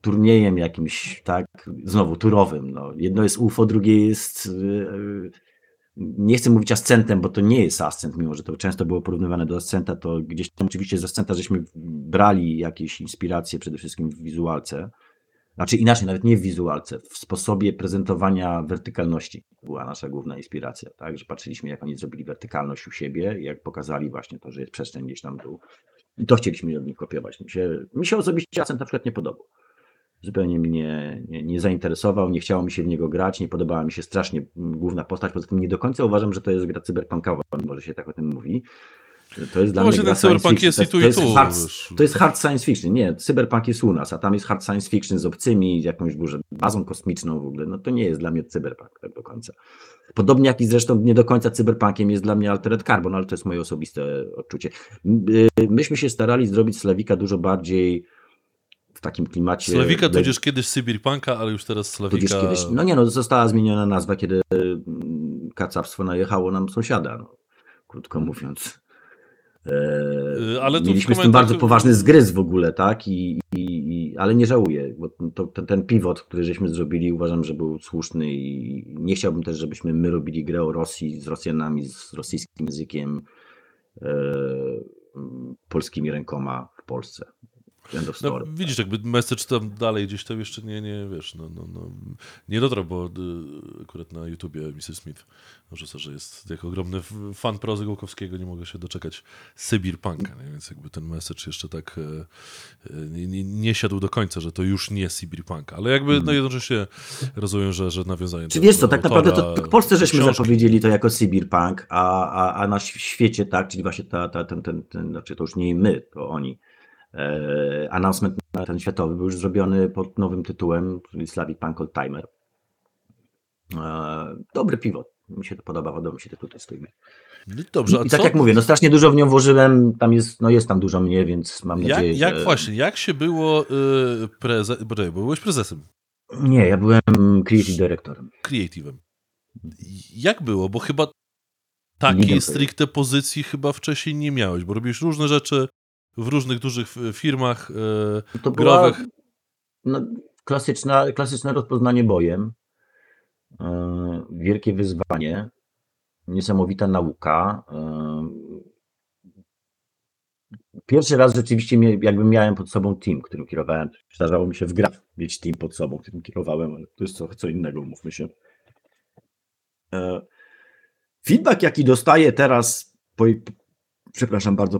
turniejem jakimś, tak, znowu turowym. No. Jedno jest UFO, drugie jest... Nie chcę mówić Ascentem, bo to nie jest Ascent, mimo że to często było porównywane do Ascenta, to gdzieś tam oczywiście z Ascenta żeśmy brali jakieś inspiracje przede wszystkim w wizualce. Znaczy inaczej, nawet nie w wizualce, w sposobie prezentowania wertykalności była nasza główna inspiracja, tak? Że patrzyliśmy, jak oni zrobili wertykalność u siebie, jak pokazali właśnie to, że jest przestrzeń gdzieś tam dół. I to chcieliśmy od nich kopiować. Mi się osobiście Ascent na przykład nie podobał. Zupełnie mnie nie zainteresował, nie chciało mi się w niego grać, nie podobała mi się strasznie główna postać, poza tym nie do końca uważam, że to jest gra cyberpunkowa, może się tak o tym mówi. To jest dla mnie gra science fiction. To jest hard science fiction, nie, cyberpunk jest u nas, a tam jest hard science fiction z obcymi, z jakąś dużą bazą kosmiczną w ogóle, no to nie jest dla mnie cyberpunk tak do końca. Podobnie jak i zresztą nie do końca cyberpunkiem jest dla mnie Altered Carbon, ale to jest moje osobiste odczucie. Myśmy się starali zrobić Slavika dużo bardziej w takim klimacie... Slavika, tudzież kiedyś Sybir Punka, ale już teraz Slavika... Kiedyś, no nie, no została zmieniona nazwa, kiedy kacapstwo najechało nam sąsiada, no, krótko mówiąc. Ale mieliśmy z tym bardzo poważny zgryz w ogóle, tak? Ale nie żałuję, bo ten pivot, który żeśmy zrobili, uważam, że był słuszny i nie chciałbym też, żebyśmy my robili grę o Rosji z Rosjanami, z rosyjskim językiem, polskimi rękoma w Polsce. No, widzisz, jakby message tam dalej gdzieś tam jeszcze nie wiesz, nie dotarł, bo akurat na YouTubie Mr. Smith rzuca, że jest jak ogromny fan prozy Gołkowskiego, nie mogę się doczekać Sybir Punka, nie? Więc jakby ten message jeszcze tak nie siadł do końca, że to już nie Sybir Punka, ale jakby no jednocześnie rozumiem, że nawiązanie... Czy wiesz co, tak naprawdę to w Polsce żeśmy zapowiedzieli to jako Sybir Punk, a na świecie tak, czyli właśnie znaczy to już nie my, to oni. Announcement na ten światowy był już zrobiony pod nowym tytułem, czyli Slavic Punk Old Timer. Dobry pivot. Mi się to podoba, podoba mi się tytuł tej gry. Dobrze, i tak jak mówię, no strasznie dużo w nią włożyłem, jest tam dużo mnie, więc mam nadzieję, że... Jak się było byłeś prezesem? Nie, ja byłem creative dyrektorem. Creative'em. Jak było? Bo chyba takiej stricte pozycji chyba wcześniej nie miałeś, bo robisz różne rzeczy w różnych dużych firmach to growych. Klasyczne rozpoznanie bojem, wielkie wyzwanie, niesamowita nauka. Pierwszy raz rzeczywiście miałem pod sobą team, którym kierowałem. Zdarzało mi się w grach mieć team pod sobą, którym kierowałem, ale to jest co innego, mówmy się. Feedback, jaki dostaję teraz,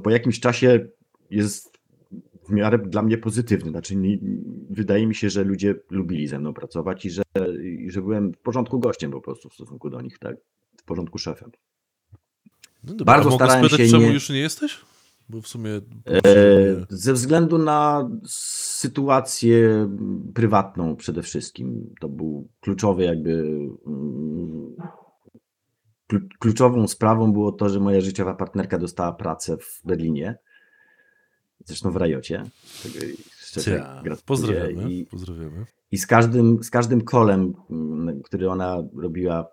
po jakimś czasie jest w miarę dla mnie pozytywny. Znaczy, wydaje mi się, że ludzie lubili ze mną pracować i że byłem w porządku gościem po prostu w stosunku do nich, tak? W porządku szefem. No dobra, bardzo starałem się. Czemu już nie jesteś? Bo w sumie. Ze względu na sytuację prywatną przede wszystkim. To był kluczowy jakby kluczową sprawą było to, że moja życiowa partnerka dostała pracę w Berlinie, zresztą w Rajocie. Pozdrawiamy. I z każdym kolem, który ona robiła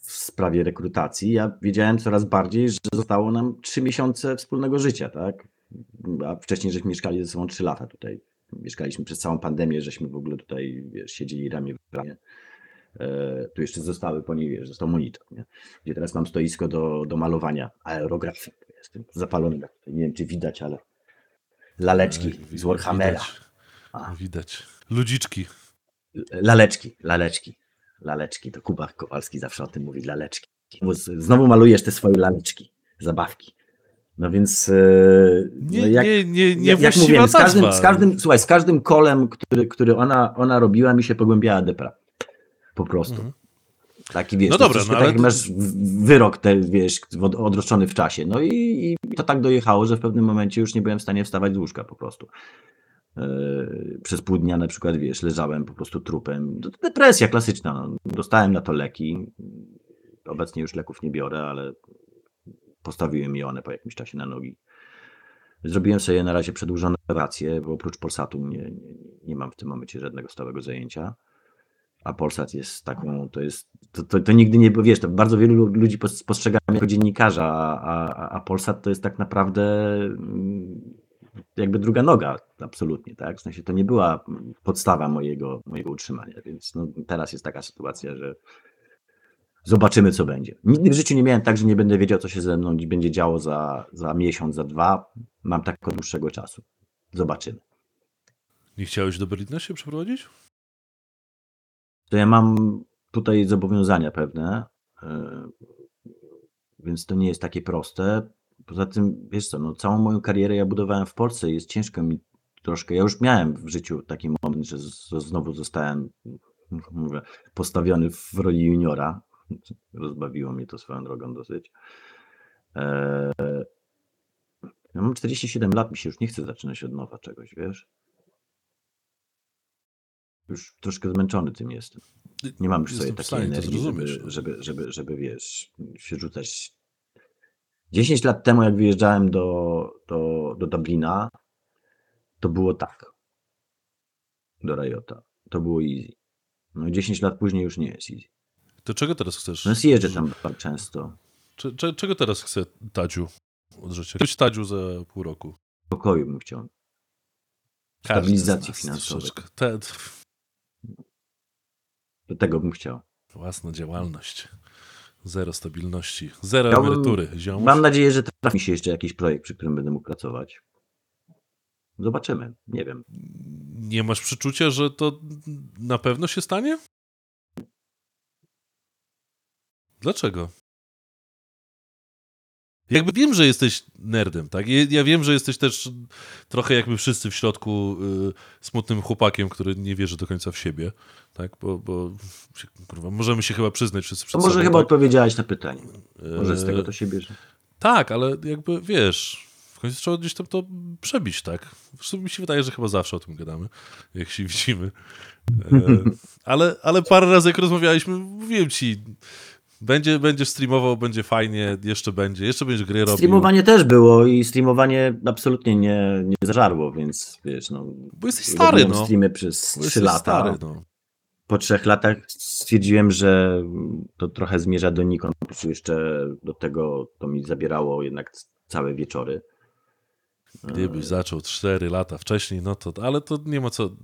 w sprawie rekrutacji, ja wiedziałem coraz bardziej, że zostało nam 3 miesiące wspólnego życia, tak? A wcześniej żeśmy mieszkali ze sobą 3 lata tutaj. Mieszkaliśmy przez całą pandemię, żeśmy w ogóle tutaj, wiesz, siedzieli ramię w ramię. Tu jeszcze zostały po niej, wiesz, został monitor, nie? Gdzie teraz mam stoisko do malowania aerografii. Jestem zapalony, nie wiem, czy widać, ale laleczki z Warhammera. Widać. Ludziczki. Laleczki. To Kuba Kowalski zawsze o tym mówi, laleczki. Znowu malujesz te swoje laleczki, zabawki. No więc z każdym kolem, który ona robiła, mi się pogłębiała depra. Po prostu. Mhm. Taki, wiesz, no dobra, no, tak, ale... masz wyrok, wiesz, odroczony w czasie. No i to tak dojechało, że w pewnym momencie już nie byłem w stanie wstawać z łóżka po prostu. Przez pół dnia na przykład, wiesz, leżałem po prostu trupem. Depresja klasyczna. No. Dostałem na to leki. Obecnie już leków nie biorę, ale postawiły mi one po jakimś czasie na nogi. Zrobiłem sobie na razie przedłużoną operację, bo oprócz Polsatu nie mam w tym momencie żadnego stałego zajęcia. A Polsat jest taką, to nigdy nie, wiesz, to bardzo wielu ludzi postrzega mnie jako dziennikarza, a Polsat to jest tak naprawdę jakby druga noga, absolutnie, tak? W sensie to nie była podstawa mojego utrzymania, więc no, teraz jest taka sytuacja, że zobaczymy, co będzie. Nigdy w życiu nie miałem tak, że nie będę wiedział, co się ze mną będzie działo za miesiąc, za dwa. Mam tak od dłuższego czasu. Zobaczymy. Nie chciałeś do Berlina się przeprowadzić? To ja mam tutaj zobowiązania pewne, więc to nie jest takie proste. Poza tym, wiesz co, no, całą moją karierę ja budowałem w Polsce i jest ciężko mi troszkę. Ja już miałem w życiu taki moment, że znowu zostałem, mówię, postawiony w roli juniora. Rozbawiło mnie to swoją drogą dosyć. Ja mam 47 lat, mi się już nie chce zaczynać od nowa czegoś, wiesz? Już troszkę zmęczony tym jestem. Nie mam już sobie takiej energii, żeby wiesz, się rzucać. 10 lat temu, jak wyjeżdżałem do Dublina, to było tak. Do Rajota. To było easy. No 10 lat później już nie jest easy. To czego teraz chcesz? No jeżdżę tam bardzo często. Czego teraz chce Tadziu od życia? Być Tadziu za pół roku. Pokoju bym chciał. Stabilizacji finansowej. Do tego bym chciał. Własna działalność. Zero stabilności. Zero emerytury. Mam nadzieję, że trafi się jeszcze jakiś projekt, przy którym będę mógł pracować. Zobaczymy. Nie wiem. Nie masz przeczucia, że to na pewno się stanie? Dlaczego? Jakby wiem, że jesteś nerdem, tak? Ja wiem, że jesteś też trochę jakby wszyscy w środku smutnym chłopakiem, który nie wierzy do końca w siebie, tak? Bo kurwa, możemy się chyba przyznać wszyscy przed sobą. Może chyba tak? Odpowiedziałeś na pytanie. Może z tego to się bierze. Tak, ale jakby wiesz, w końcu trzeba gdzieś tam to przebić, tak? Zresztą mi się wydaje, że chyba zawsze o tym gadamy, jak się widzimy. Ale parę razy jak rozmawialiśmy, mówiłem ci... Będziesz streamował, będzie fajnie, jeszcze będziesz gry robił. Streamowanie też było i streamowanie absolutnie nie zażarło, więc wiesz, no... Bo jesteś stary, no. Streamy przez 3 lata. Stary, no. Po 3 latach stwierdziłem, że to trochę zmierza donikąd, jeszcze do tego to mi zabierało jednak całe wieczory. Gdybyś zaczął 4 lata wcześniej, no to... Ale to nie ma co...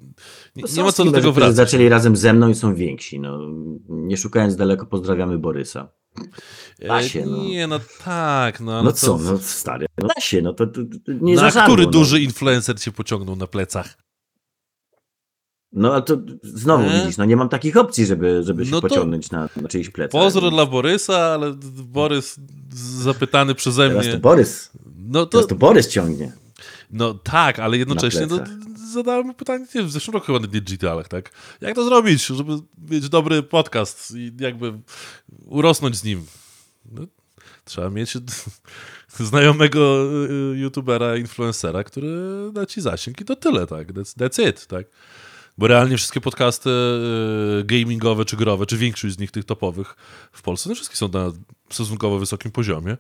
Nie ma co do tego wracać. Zaczęli razem ze mną i są więksi. No. Nie szukając daleko, pozdrawiamy Borysa. Lasie, no. Nie, no tak. No co, no stary. Lasie, no to nie zażarło. Na który duży influencer cię pociągnął na plecach? No, ale to znowu widzisz, no nie mam takich opcji, żeby się pociągnąć na czyjś plecach. Pozór dla Borysa, ale Borys zapytany przeze mnie... Teraz to Borys. To Borys ciągnie. No tak, ale jednocześnie zadałem mu pytanie w zeszłym roku chyba na digitalach, tak? Jak to zrobić, żeby mieć dobry podcast i jakby urosnąć z nim? No, trzeba mieć znajomego youtubera, influencera, który da ci zasięg i to tyle, tak? That's it, tak? Bo realnie wszystkie podcasty gamingowe czy growe, czy większość z nich tych topowych w Polsce, no wszystkie są na stosunkowo wysokim poziomie,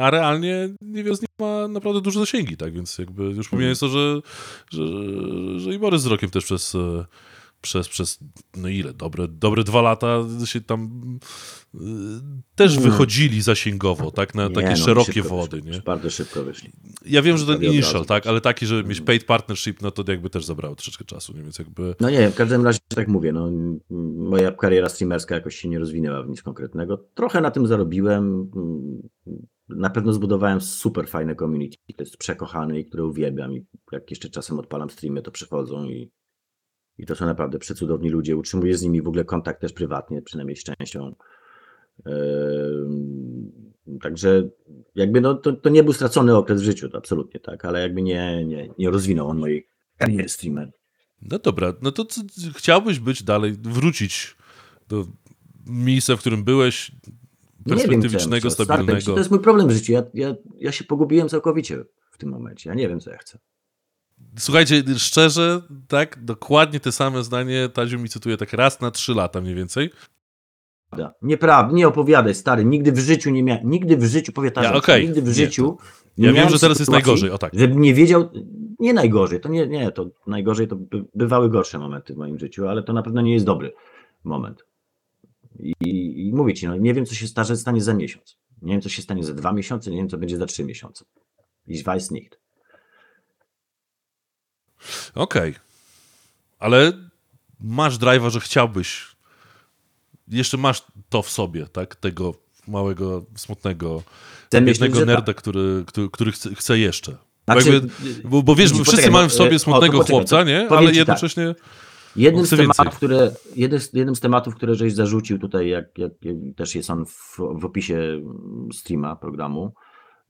a realnie niewiele z nich ma naprawdę duże zasięgi, tak? Więc jakby już pomijając to, że i Borys z Rokiem też przez no ile, dobre 2 lata się tam też wychodzili zasięgowo, tak, na takie szerokie szybko, wody. Nie? Bardzo szybko wyszli. Ja wiem, że ten initial, tak, ale taki, żeby mieć paid partnership, no to jakby też zabrało troszeczkę czasu. Nie? Więc jakby... No nie, w każdym razie tak mówię, no, moja kariera streamerska jakoś się nie rozwinęła w nic konkretnego. Trochę na tym zarobiłem. Na pewno zbudowałem super fajne community, to jest przekochane i które uwielbiam i jak jeszcze czasem odpalam streamy, to przychodzą i to są naprawdę przecudowni ludzie. Utrzymuję z nimi w ogóle kontakt też prywatnie, przynajmniej z częścią. Także jakby no, to nie był stracony okres w życiu, to absolutnie, tak, ale jakby nie rozwinął on mojej kariery streamer. No dobra, no to chciałbyś być dalej, wrócić do miejsca, w którym byłeś, perspektywicznego, stabilnego. To jest mój problem w życiu. Ja się pogubiłem całkowicie w tym momencie. Ja nie wiem, co ja chcę. Słuchajcie, szczerze, tak, dokładnie te same zdanie Tadziu mi cytuje tak raz na 3 lata mniej więcej. Nie opowiadaj, stary, nigdy w życiu nie miałem, nigdy w życiu nie miałem, że teraz jest najgorzej, o tak. Żebym nie wiedział, nie najgorzej, to najgorzej to bywały gorsze momenty w moim życiu, ale to na pewno nie jest dobry moment. I mówię ci, no nie wiem, co się stanie za miesiąc, nie wiem, co się stanie za 2 miesiące, nie wiem, co będzie za 3 miesiące. Ich weiß nicht. Okej, ale masz drive'a, że chciałbyś, jeszcze masz to w sobie, tak, tego małego, smutnego, biednego nerda, który chce jeszcze. Znaczy, bo wiesz, wszyscy mamy w sobie smutnego chłopca, nie? Ale jednocześnie... Tak. Jednym z tematów, które żeś zarzucił tutaj, jak też jest on w opisie streama, programu,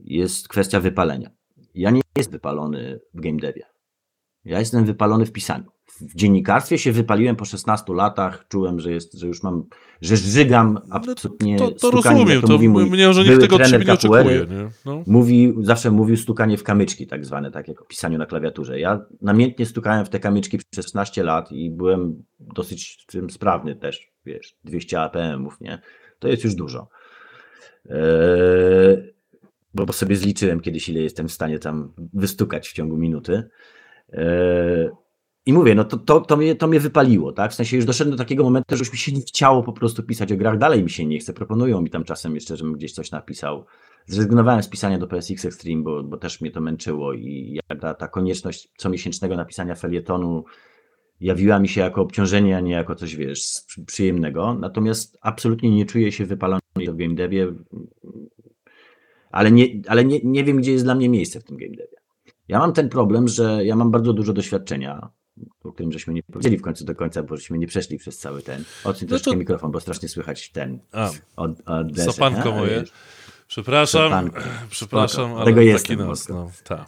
jest kwestia wypalenia. Ja nie jestem wypalony w game devie. Ja jestem wypalony w pisaniu. W dziennikarstwie się wypaliłem po 16 latach, czułem, że żygam absolutnie. To rozumiem, to mnie, że nikt tego od siebie nie oczekuje. Nie? No. Zawsze mówił stukanie w kamyczki, tak zwane, tak jak o pisaniu na klawiaturze. Ja namiętnie stukałem w te kamyczki przez 16 lat i byłem dosyć w tym sprawny też, wiesz, 200 APM-ów, nie? To jest już dużo. Bo sobie zliczyłem kiedyś, ile jestem w stanie tam wystukać w ciągu minuty. I mówię, no to mnie wypaliło, tak? W sensie już doszedłem do takiego momentu, że już mi się nie chciało po prostu pisać o grach, dalej mi się nie chce, proponują mi tam czasem jeszcze, żebym gdzieś coś napisał. Zrezygnowałem z pisania do PSX Extreme, bo też mnie to męczyło i ta konieczność comiesięcznego napisania felietonu jawiła mi się jako obciążenie, a nie jako coś, wiesz, przyjemnego. Natomiast absolutnie nie czuję się wypalony w game devie, ale nie wiem, gdzie jest dla mnie miejsce w tym game devie. Ja mam ten problem, że ja mam bardzo dużo doświadczenia, o którym żeśmy nie powiedzieli w końcu do końca, bo żeśmy nie przeszli przez cały ten. Odsuń troszkę mikrofon, bo strasznie słychać ten. Sopanko moje. Przepraszam, ale tego jest taki nas. No, ta.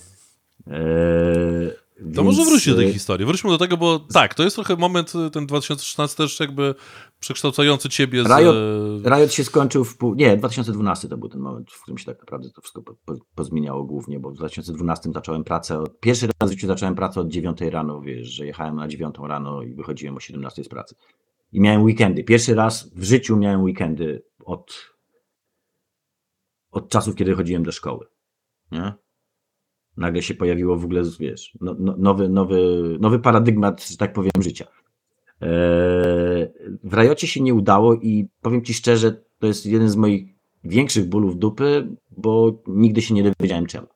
To może wrócić do tej historii. Wróćmy do tego, bo tak, to jest trochę moment, ten 2013 też jakby przekształcający ciebie. Rajot się skończył 2012 to był ten moment, w którym się tak naprawdę to wszystko pozmieniało głównie, bo w 2012 zacząłem pracę, pierwszy raz w życiu zacząłem pracę od 9 rano, wiesz, że jechałem na 9 rano i wychodziłem o 17 z pracy. I miałem weekendy. Pierwszy raz w życiu miałem weekendy od czasów, kiedy chodziłem do szkoły. Nie? Nagle się pojawiło w ogóle, wiesz, nowy paradygmat, że tak powiem, życia. W Rajocie się nie udało i powiem ci szczerze, to jest jeden z moich większych bólów dupy, bo nigdy się nie dowiedziałem czemu.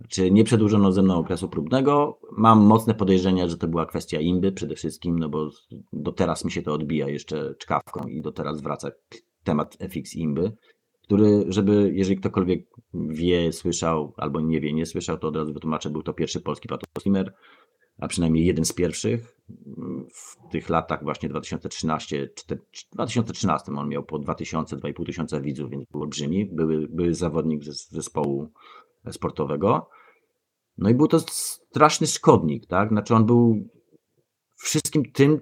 Znaczy, nie przedłużono ze mną okresu próbnego. Mam mocne podejrzenia, że to była kwestia imby przede wszystkim, no bo do teraz mi się to odbija jeszcze czkawką i do teraz wraca temat FX imby, który, jeżeli ktokolwiek wie, słyszał, albo nie wie, nie słyszał, to od razu wytłumaczę, był to pierwszy polski patostreamer, a przynajmniej jeden z pierwszych. W tych latach właśnie 2013 on miał po 2,5 tysiąca widzów, więc był olbrzymi, były zawodnik zespołu sportowego. No i był to straszny szkodnik, tak? Znaczy on był wszystkim tym,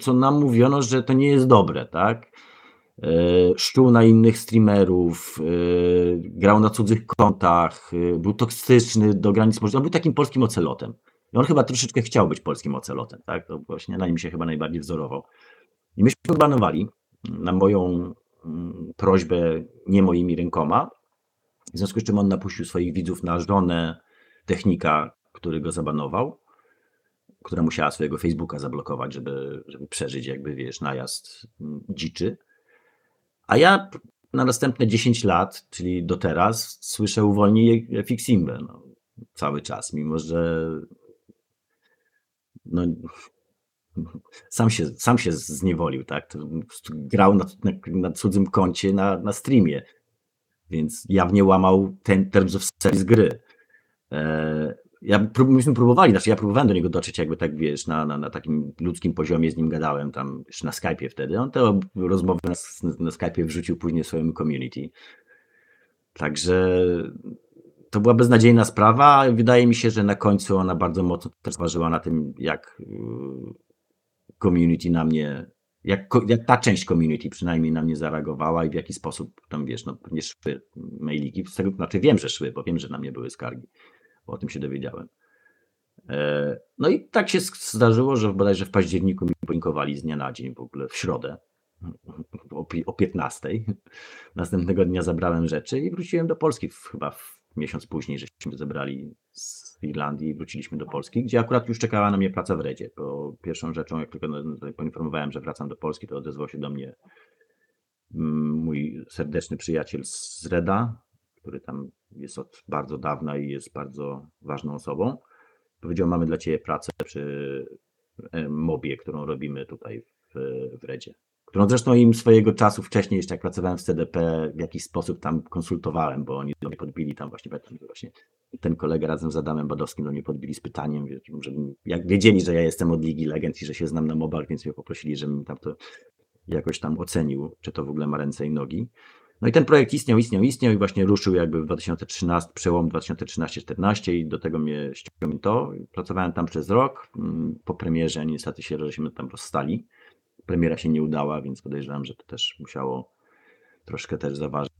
co nam mówiono, że to nie jest dobre, tak? Szczuł na innych streamerów, grał na cudzych kontach, był toksyczny do granic możliwości. On był takim polskim Ocelotem. I on chyba troszeczkę chciał być polskim Ocelotem, tak? To właśnie na nim się chyba najbardziej wzorował. I myśmy go banowali na moją prośbę, nie moimi rękoma, w związku z czym on napuścił swoich widzów na żonę technika, który go zabanował, która musiała swojego Facebooka zablokować, żeby przeżyć jakby, wiesz, najazd dziczy. A ja na następne 10 lat, czyli do teraz, słyszę uwolnij Fiximbę, no, cały czas, mimo że no, sam się zniewolił, tak? Grał na cudzym koncie na streamie, więc jawnie łamał ten terms of service gry. Myśmy próbowali, znaczy ja próbowałem do niego dotrzeć, jakby tak, wiesz, na takim ludzkim poziomie z nim gadałem tam już na Skype'ie wtedy. On te rozmowy na Skype'ie wrzucił później swojemu community. Także to była beznadziejna sprawa. Wydaje mi się, że na końcu ona bardzo mocno też zważyła na tym, jak community na mnie, jak ta część community przynajmniej na mnie zareagowała i w jaki sposób tam, wiesz, no nie szły mailiki. Znaczy wiem, że szły, bo wiem, że na mnie były skargi. O tym się dowiedziałem. No i tak się zdarzyło, że bodajże w październiku mi poinkowali z dnia na dzień, w ogóle w środę o 15. Następnego dnia zabrałem rzeczy i wróciłem do Polski. Chyba miesiąc później żeśmy zebrali z Irlandii i wróciliśmy do Polski, gdzie akurat już czekała na mnie praca w Redzie. Bo pierwszą rzeczą, jak tylko poinformowałem, że wracam do Polski, to odezwał się do mnie mój serdeczny przyjaciel z Reda, który tam jest od bardzo dawna i jest bardzo ważną osobą. Powiedział, mamy dla ciebie pracę przy mobie, którą robimy tutaj w Redzie. Którą zresztą im swojego czasu wcześniej, jeszcze jak pracowałem w CDP, w jakiś sposób tam konsultowałem, bo oni do mnie podbili tam właśnie ten kolega razem z Adamem Badowskim do mnie podbili z pytaniem, żebym, jak wiedzieli, że ja jestem od Ligi Legend i że się znam na mobach, więc mnie poprosili, żebym tam to jakoś tam ocenił, czy to w ogóle ma ręce i nogi. No i ten projekt istniał i właśnie ruszył jakby w 2013, przełom 2013-14 i do tego mnie ściągnęto. Pracowałem tam przez rok. Po premierze niestety się żeśmy tam rozstali. Premiera się nie udała, więc podejrzewam, że to też musiało troszkę też zaważyć.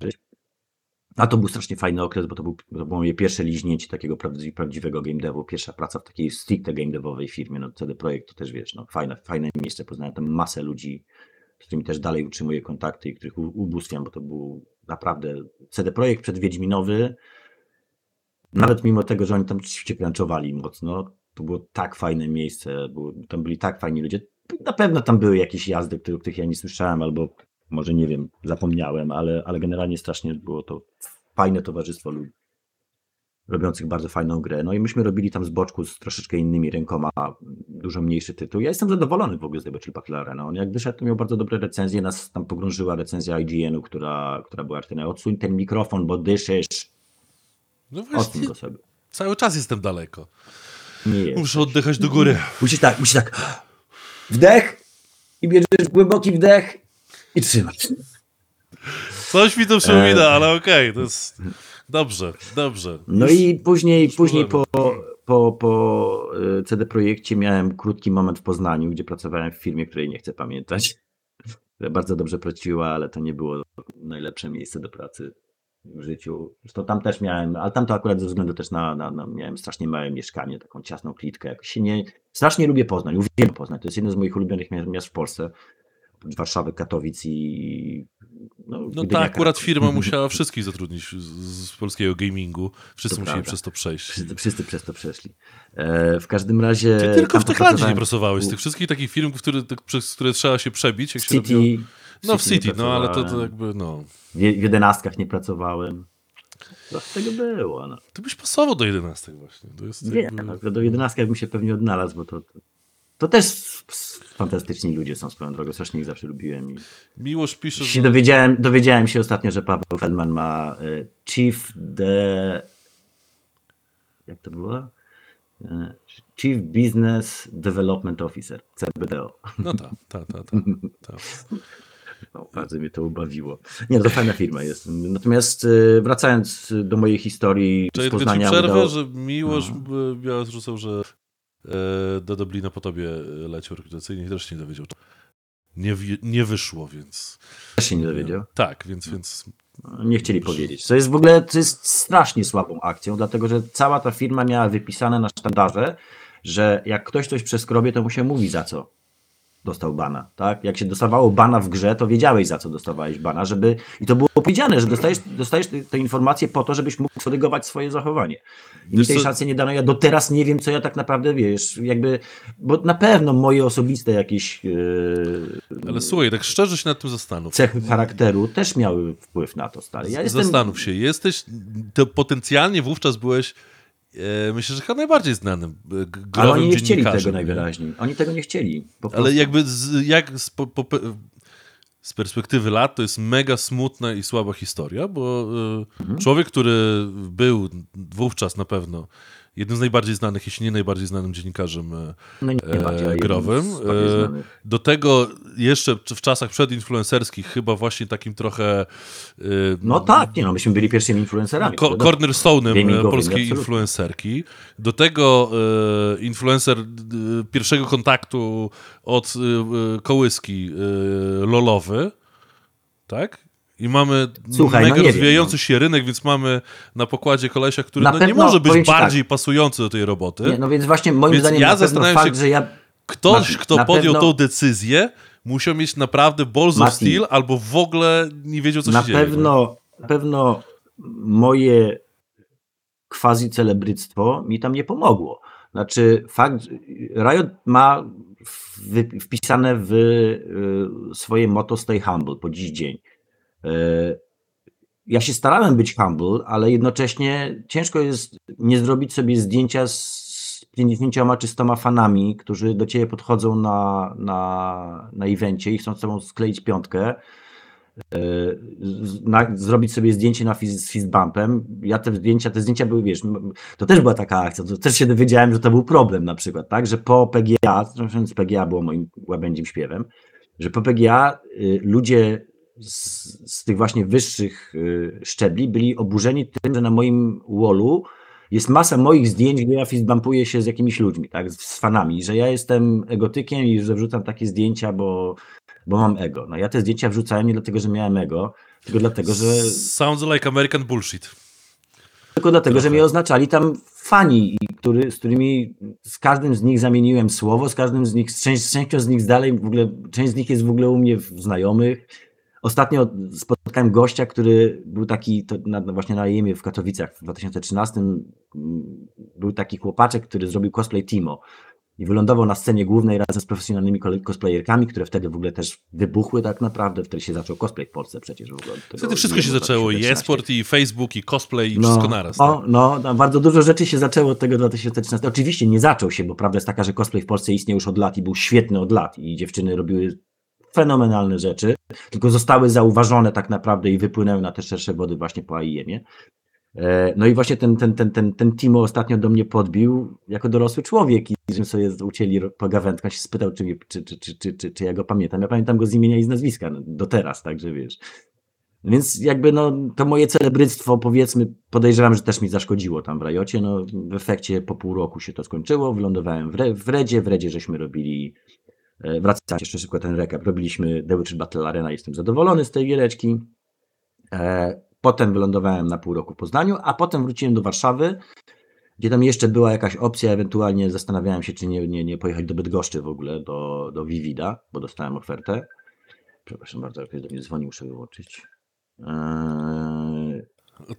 A to był strasznie fajny okres, bo to było moje pierwsze liźnięcie takiego prawdziwego game devu, pierwsza praca w takiej stricte game devowej firmie. No wtedy projekt to też, wiesz, no fajne miejsce, poznałem tam masę ludzi, z którymi też dalej utrzymuję kontakty i których ubóstwiam, bo to był naprawdę CD Projekt przedwiedźminowy. Nawet mimo tego, że oni tam się crunchowali mocno, to było tak fajne miejsce, tam byli tak fajni ludzie. Na pewno tam były jakieś jazdy, których ja nie słyszałem, albo może nie wiem, zapomniałem, ale generalnie strasznie było to fajne towarzystwo ludzi robiących bardzo fajną grę. No i myśmy robili tam z boczku z troszeczkę innymi rękoma dużo mniejszy tytuł. Ja jestem zadowolony w ogóle z tego Battle Arena. On jak wyszedł, to miał bardzo dobre recenzje. Nas tam pogrążyła recenzja IGN-u, która była artyna. Odsuń ten mikrofon, bo dyszysz. No właśnie, go sobie. Cały czas jestem daleko. Muszę oddychać do góry. Musisz tak. Wdech i bierzesz głęboki wdech i trzymasz. Coś mi to przypomina, ale okej, to jest... Dobrze. No i później po CD Projekcie miałem krótki moment w Poznaniu, gdzie pracowałem w firmie, której nie chcę pamiętać. Bardzo dobrze płaciła, ale to nie było najlepsze miejsce do pracy w życiu. Zresztą tam też miałem, ale tam to akurat ze względu też na miałem strasznie małe mieszkanie, taką ciasną klitkę. Strasznie lubię Poznań, uwielbiam Poznań. To jest jedno z moich ulubionych miast w Polsce. Warszawy, Katowic i... No tak, akurat firma musiała wszystkich zatrudnić z polskiego gamingu. Wszyscy musieli przez to przejść. Wszyscy przez to przeszli. W każdym razie... Ty tylko w Techlandzie nie pracowałeś. Z tych wszystkich takich firm, przez które trzeba się przebić. Jak City, się robiło... No w City, no ale to jakby... No. W 11 nie pracowałem. Co z tego było? No. Ty byś pasował do 11 właśnie. To jest jakby... no, do 11 bym się pewnie odnalazł, bo to też... Fantastyczni ludzie są swoją drogą, strasznie ich zawsze lubiłem. Miłosz pisze, że... Dowiedziałem się ostatnio, że Paweł Feldman ma Chief de... Jak to było? Chief Business Development Officer, CBDO. No tak. No, bardzo mnie to ubawiło. Nie, to fajna firma jest. Natomiast wracając do mojej historii z Poznania... Czyli przerwę, że Miłosz miała zrzucał, że... do Dublina po tobie leciał rekrutacyjnie i też się nie dowiedział. Nie wyszło, więc... Też się nie dowiedział? Tak, więc... Nie chcieli powiedzieć. To jest w ogóle strasznie słabą akcją, dlatego że cała ta firma miała wypisane na sztandarze, że jak ktoś coś przeskrobie, to mu się mówi, za co dostał bana, tak? Jak się dostawało bana w grze, to wiedziałeś, za co dostawałeś bana, żeby... I to było powiedziane, że dostajesz te informacje po to, żebyś mógł korygować swoje zachowanie. I mi tej szansy nie dano, ja do teraz nie wiem, co ja tak naprawdę, wiesz, jakby... Bo na pewno moje osobiste jakieś... Ale słuchaj, tak szczerze się nad tym zastanów. Cechy charakteru też miały wpływ na to, stary. Ja jestem... Zastanów się, jesteś... To potencjalnie wówczas byłeś... Myślę, że chyba najbardziej znanym growym. Ale oni nie chcieli tego najwyraźniej. Oni tego nie chcieli. Ale jakby z perspektywy lat to jest mega smutna i słaba historia, bo człowiek, który był wówczas na pewno jednym z najbardziej znanych, jeśli nie najbardziej znanym dziennikarzem growym. Do tego jeszcze w czasach przedinfluencerskich chyba właśnie takim trochę... No tak, nie no, myśmy byli pierwszymi influencerami. Cornerstone'em polskiej influencerki. Do tego influencer pierwszego kontaktu od kołyski lolowy, tak? I mamy mega rozwijający się rynek, więc mamy na pokładzie kolesia, który no, nie może być bardziej pasujący do tej roboty. Nie, no więc właśnie moim zdaniem ja zastanawiam się, że ja... Ktoś, kto podjął tą decyzję, musiał mieć naprawdę balls of steel albo w ogóle nie wiedział, co się dzieje. Na pewno moje quasi-celebryctwo mi tam nie pomogło. Znaczy fakt, Riot ma wpisane w swoje motto stay humble po dziś dzień. Ja się starałem być humble, ale jednocześnie ciężko jest nie zrobić sobie zdjęcia z 50 czy 100 fanami, którzy do ciebie podchodzą na evencie i chcą z tobą skleić piątkę, zrobić sobie zdjęcie z fistbumpem. Ja te zdjęcia były, wiesz, to też była taka akcja, to też się dowiedziałem, że to był problem na przykład, tak, że po PGA, PGA było moim łabędzim śpiewem, że po PGA ludzie z tych właśnie wyższych szczebli byli oburzeni tym, że na moim wallu jest masa moich zdjęć, gdzie ja fistbumpuję się z jakimiś ludźmi, tak, z fanami, że ja jestem egotykiem i że wrzucam takie zdjęcia, bo mam ego. No ja te zdjęcia wrzucałem nie dlatego, że miałem ego, tylko dlatego, że... Sounds like American bullshit. Tylko dlatego, że mnie oznaczali tam fani, z którymi z każdym z nich zamieniłem słowo, z każdym z nich, z częścią z nich dalej, część z nich jest w ogóle u mnie w znajomych. Ostatnio spotkałem gościa, który był taki, właśnie na IEM-ie w Katowicach w 2013, był taki chłopaczek, który zrobił cosplay Timo i wylądował na scenie głównej razem z profesjonalnymi cosplayerkami, które wtedy w ogóle też wybuchły tak naprawdę, wtedy się zaczął cosplay w Polsce przecież. W ogóle wtedy wszystko się zaczęło, i e-sport, i Facebook, i cosplay, i wszystko naraz. Tak? Bardzo dużo rzeczy się zaczęło od tego 2013. Oczywiście nie zaczął się, bo prawda jest taka, że cosplay w Polsce istnieje już od lat i był świetny od lat i dziewczyny robiły fenomenalne rzeczy, tylko zostały zauważone tak naprawdę i wypłynęły na te szersze wody właśnie po IEM-ie. No i właśnie ten Timo ostatnio do mnie podbił jako dorosły człowiek i żeśmy sobie ucięli pogawędkę, się spytał, czy ja go pamiętam. Ja pamiętam go z imienia i z nazwiska do teraz, także wiesz. Więc jakby to moje celebryctwo, powiedzmy, podejrzewam, że też mi zaszkodziło tam w Rajocie. No w efekcie po pół roku się to skończyło, wylądowałem w Redzie żeśmy robili... Wracając jeszcze szybko ten recap, robiliśmy Deutsche Battle Arena, jestem zadowolony z tej giereczki. Potem wylądowałem na pół roku w Poznaniu, a potem wróciłem do Warszawy, gdzie tam jeszcze była jakaś opcja, ewentualnie zastanawiałem się, czy nie pojechać do Bydgoszczy w ogóle, do Vivida, bo dostałem ofertę. Przepraszam bardzo, ktoś do mnie dzwoni, muszę wyłączyć.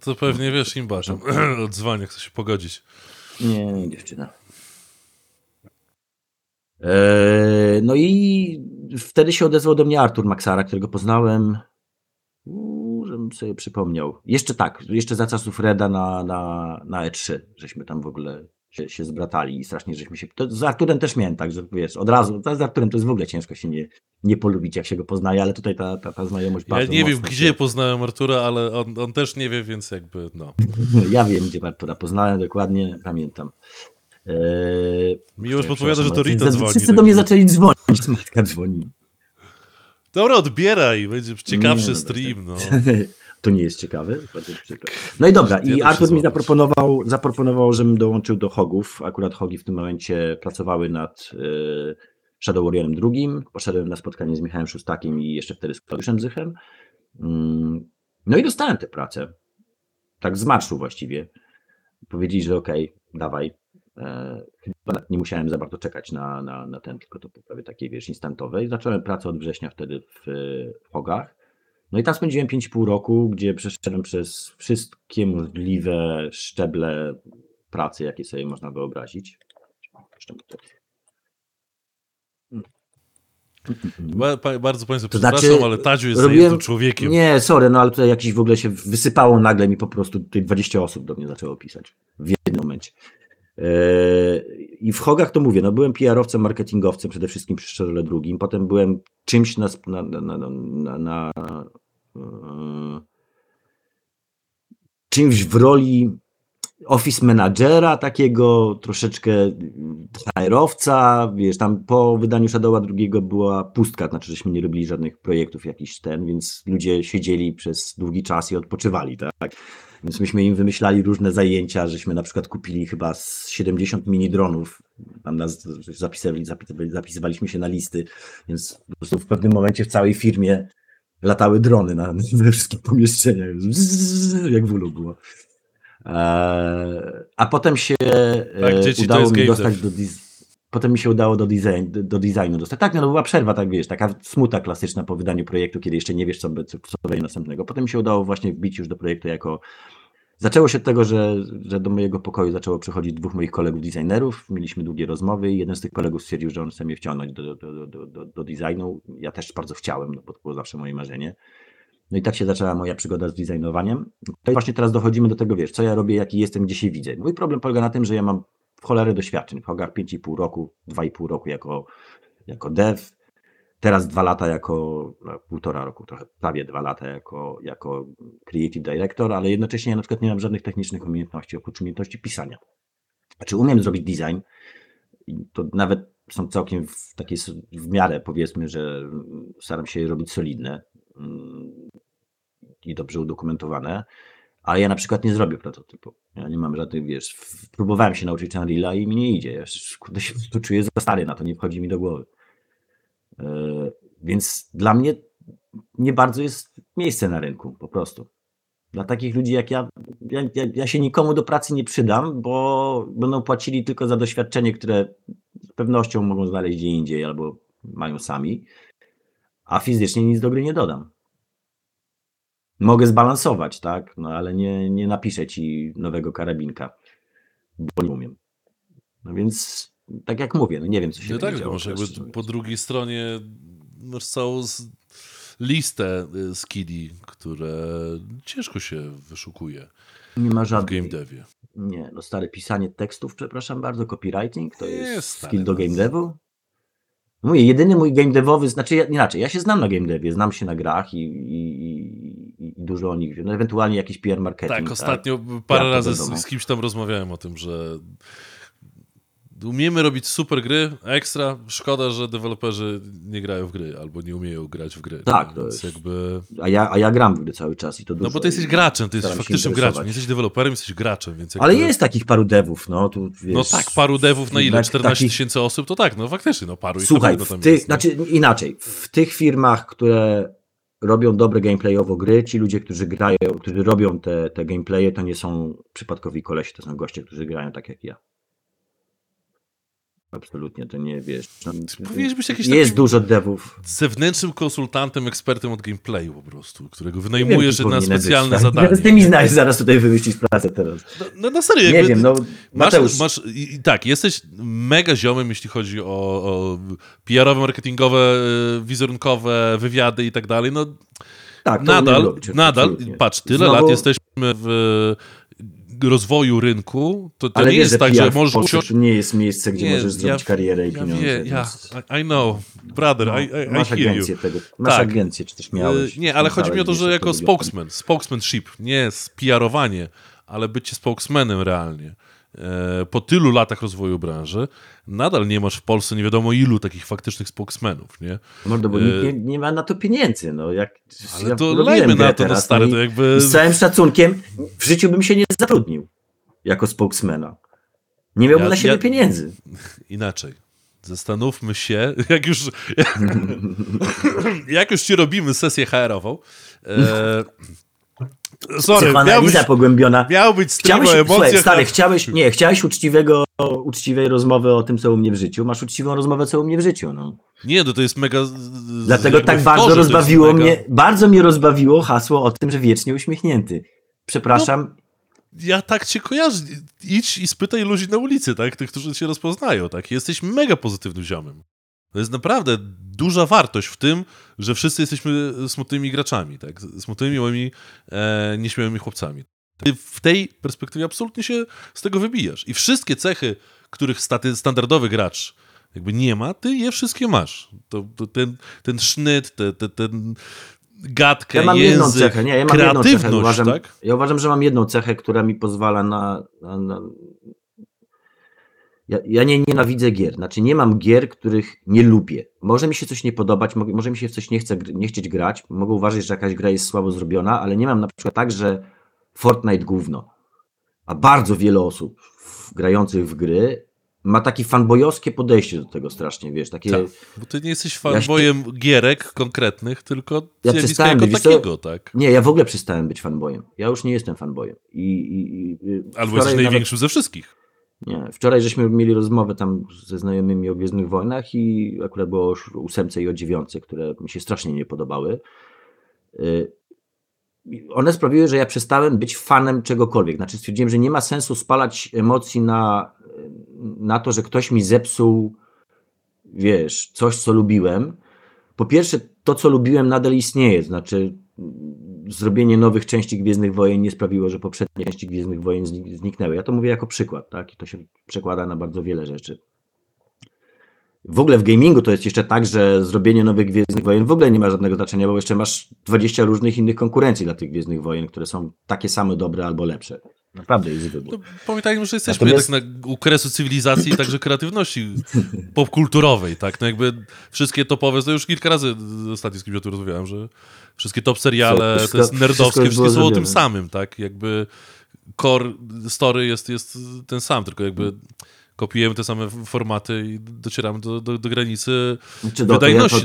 To pewnie wiesz, im bardziej odzwanie, chcę się pogodzić. Nie, dziewczyna. No i wtedy się odezwał do mnie Artur Maksara, którego poznałem, żebym sobie przypomniał, jeszcze za czasów Reda na E3, żeśmy tam w ogóle się zbratali i strasznie z Arturem też miałem tak, że wiesz, od razu, z Arturem to jest w ogóle ciężko się nie polubić, jak się go poznaje, ale tutaj ta znajomość bardzo mocno. Ja nie wiem, gdzie poznałem Artura, ale on też nie wie, więc jakby Ja wiem, gdzie Artura poznałem, dokładnie pamiętam. Miłość podpowiada, że to Rita dzwoni. Wszyscy do mnie zaczęli dzwonić, matka dzwoni. Dobra, odbieraj, będzie ciekawszy stream. No. To nie jest ciekawe. No i dobra, i Artur mi zaproponował, żebym dołączył do Hogów. Akurat Hogi w tym momencie pracowały nad Shadow Warriorem II. Poszedłem na spotkanie z Michałem Szustakiem i jeszcze wtedy z Klaudiuszem Zychem. No i dostałem tę pracę. Tak z marszu właściwie. Powiedzieli, że okej, dawaj. Chyba nie musiałem za bardzo czekać na ten, tylko to po prawie takiej, wiesz, instantowej. Zacząłem pracę od września wtedy w Hogach. No i tam spędziłem 5,5 roku, gdzie przeszedłem przez wszystkie możliwe szczeble pracy, jakie sobie można wyobrazić. Bardzo Państwa przepraszam, znaczy, ale Tadziu jest zajętym człowiekiem. Nie, sorry, no ale tutaj jakiś w ogóle się wysypało nagle mi po prostu, tutaj 20 osób do mnie zaczęło pisać w jednym momencie. I w Hogach to mówię, no byłem PR-owcem, marketingowcem przede wszystkim przy Szczerole II, potem byłem czymś czymś w roli office managera, takiego troszeczkę HR-owca, wiesz, tam po wydaniu Shadowa II była pustka, znaczy żeśmy nie robili żadnych projektów jakiś więc ludzie siedzieli przez długi czas i odpoczywali, tak? Więc myśmy im wymyślali różne zajęcia, żeśmy na przykład kupili chyba 70 mini-dronów, tam nas zapisywaliśmy się na listy, więc po prostu w pewnym momencie w całej firmie latały drony we wszystkich pomieszczeniach, jak w ulu było. A potem się udało mi dostać potem mi się udało do designu dostać. Tak, no była przerwa, tak wiesz, taka smuta klasyczna po wydaniu projektu, kiedy jeszcze nie wiesz, co będzie następnego. Potem mi się udało właśnie wbić już do projektu jako... Zaczęło się od tego, że do mojego pokoju zaczęło przychodzić dwóch moich kolegów designerów. Mieliśmy długie rozmowy i jeden z tych kolegów stwierdził, że on chce mnie wciągnąć do designu. Ja też bardzo chciałem, no bo to było zawsze moje marzenie. No i tak się zaczęła moja przygoda z designowaniem. To właśnie teraz dochodzimy do tego, wiesz, co ja robię, jaki jestem, gdzie się widzę. Mój problem polega na tym, że ja mam w cholerę doświadczeń. W Hogach 5,5 roku, 2,5 roku jako dev, teraz 2 lata jako, półtora roku, trochę prawie 2 lata jako creative director, ale jednocześnie ja na przykład nie mam żadnych technicznych umiejętności, oprócz umiejętności pisania. Znaczy umiem zrobić design, to nawet są całkiem takie w miarę, powiedzmy, że staram się je robić solidne i dobrze udokumentowane, ale ja na przykład nie zrobię prototypu. Ja nie mam żadnych, wiesz, próbowałem się nauczyć Unreal'a i mi nie idzie. Ja się tu czuję za stary na to, nie wchodzi mi do głowy. Więc dla mnie nie bardzo jest miejsce na rynku, po prostu. Dla takich ludzi jak ja się nikomu do pracy nie przydam, bo będą płacili tylko za doświadczenie, które z pewnością mogą znaleźć gdzie indziej albo mają sami, a fizycznie nic do gry nie dodam. Mogę zbalansować, tak, no ale nie napiszę ci nowego karabinka, bo nie umiem. No więc, tak jak mówię, no nie wiem, co się będzie działo. Może po drugiej stronie masz całą listę skilli, które ciężko się wyszukuje. Nie ma żadnych. W game devie. Nie, no stare pisanie tekstów, przepraszam bardzo, copywriting, to jest skill do game devu. Mówię, jedyny mój game devowy, znaczy inaczej, ja się znam na game devie, znam się na grach i dużo o nich wiem, no, ewentualnie jakiś PR marketing. Tak, ostatnio parę razy z kimś tam rozmawiałem o tym, że umiemy robić super gry, ekstra, szkoda, że deweloperzy nie grają w gry, albo nie umieją grać w gry. Tak, to jest. Jakby... A ja gram w gry cały czas i to dużo. No bo ty jesteś graczem, ty jesteś faktycznym graczem, nie jesteś deweloperem, jesteś graczem. Więc jakby... Ale jest takich paru devów, no tu wiesz... No tak, paru devów na ile? 14 tysięcy osób? To tak, no faktycznie, no paru. Słuchaj, tam jest, no. Znaczy inaczej, w tych firmach, które robią dobre gameplayowo gry, ci ludzie, którzy grają, którzy robią te gameplaye, to nie są przypadkowi kolesi, to są goście, którzy grają tak jak ja. Absolutnie, to nie wiesz. Powinieneś jakiś jest taki dużo devów. Zewnętrznym konsultantem, ekspertem od gameplayu po prostu, którego wynajmujesz na specjalne zadanie. Ja z tymi znasz, zaraz tutaj wymyścić pracę teraz. No na serio. Nie wiem, no Mateusz. Tak, jesteś mega ziomem, jeśli chodzi o PR-owe, marketingowe, wizerunkowe, wywiady i tak dalej. No tak, nadal, patrz, tyle lat jesteśmy w rozwoju rynku, to nie jest tak, że możesz... Ale nie jest miejsce, gdzie możesz zrobić karierę i pieniądze. I know, brother, no, masz agencję tego, masz agencję, czy też miałeś. Nie, ale chodzi mi o to, że jako spokesmanship, nie PR-owanie, ale bycie spokesmanem realnie. Po tylu latach rozwoju branży nadal nie masz w Polsce nie wiadomo ilu takich faktycznych spokesmenów, nie? Mordo, bo nikt nie ma na to pieniędzy, no. Ale ja to lejmy na to, stary, to jakby... Z całym szacunkiem w życiu bym się nie zatrudnił jako spokesmana. Nie miałbym na siebie pieniędzy. Inaczej. Zastanówmy się, jak już ci robimy sesję HR-ową, Sorry, psychoanaliza pogłębiona. Miał być stream o emocjach. Stary, chciałeś uczciwego uczciwej rozmowy o tym, co u mnie w życiu, masz uczciwą rozmowę, co u mnie w życiu. No. Nie, no to jest mega... Dlatego tak bardzo rozbawiło mnie, bardzo mnie rozbawiło hasło o tym, że wiecznie uśmiechnięty. Przepraszam. No. Ja tak cię kojarzę. Idź i spytaj ludzi na ulicy, tak? Tych, którzy cię rozpoznają, tak? Jesteś mega pozytywnym ziomem. To jest naprawdę duża wartość w tym, że wszyscy jesteśmy smutnymi graczami, tak? Smutnymi, miłymi, nieśmiałymi chłopcami. Ty w tej perspektywie absolutnie się z tego wybijasz. I wszystkie cechy, których standardowy gracz jakby nie ma, ty je wszystkie masz. Ten sznyt, ten... gadkę, ja mam język, jedną cechę. Nie, ja mam kreatywność, jedną cechę. Uważam, tak? Ja uważam, że mam jedną cechę, która mi pozwala na... Ja nie nienawidzę gier. Znaczy nie mam gier, których nie lubię. Może mi się coś nie podobać, może mi się w coś nie chcieć grać. Mogę uważać, że jakaś gra jest słabo zrobiona, ale nie mam na przykład tak, że Fortnite gówno. A bardzo wiele osób grających w gry ma takie fanbojowskie podejście do tego strasznie, wiesz, takie... Tak, bo ty nie jesteś fanbojem gierek konkretnych, tylko zjawiska jako takiego, tak? Nie, ja w ogóle przestałem być fanbojem. Ja już nie jestem fanbojem. Albo jesteś największym ze wszystkich. Nie, wczoraj żeśmy mieli rozmowę tam ze znajomymi o Gwiezdnych Wojnach i akurat było o 8 i o 9, które mi się strasznie nie podobały. One sprawiły, że ja przestałem być fanem czegokolwiek. Znaczy stwierdziłem, że nie ma sensu spalać emocji na to, że ktoś mi zepsuł, wiesz, coś, co lubiłem. Po pierwsze, to, co lubiłem, nadal istnieje. Znaczy zrobienie nowych części Gwiezdnych Wojen nie sprawiło, że poprzednie części Gwiezdnych Wojen zniknęły. Ja to mówię jako przykład, tak? I to się przekłada na bardzo wiele rzeczy. W ogóle w gamingu to jest jeszcze tak, że zrobienie nowych Gwiezdnych Wojen w ogóle nie ma żadnego znaczenia, bo jeszcze masz 20 różnych innych konkurencji dla tych Gwiezdnych Wojen, które są takie same dobre albo lepsze. Naprawdę jest wybór. No, pamiętajmy, że jesteśmy jednak u kresu cywilizacji i także kreatywności popkulturowej, tak? No jakby wszystkie topowe, to już kilka razy ostatnio z kimś o tym rozmawiałem, że wszystkie top seriale, to jest nerdowskie, wszystkie są o tym samym, tak? Jakby core story jest ten sam, tylko jakby kopiujemy te same formaty i docieramy do granicy wydajności.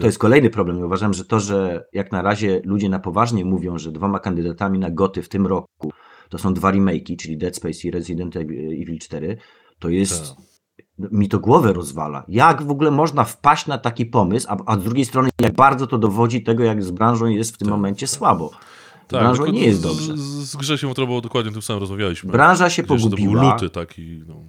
To jest kolejny problem. Uważam, że to, że jak na razie ludzie na poważnie mówią, że dwoma kandydatami na GOTY w tym roku to są dwa remake'i, czyli Dead Space i Resident Evil 4, to jest... mi to głowę rozwala. Jak w ogóle można wpaść na taki pomysł, a z drugiej strony jak bardzo to dowodzi tego, jak z branżą jest w tym momencie słabo. Tak, branżą nie jest dobrze. Z Grzesiem Otrobą dokładnie o tym samym rozmawialiśmy. Branża się pogubiła. To był luty taki, no.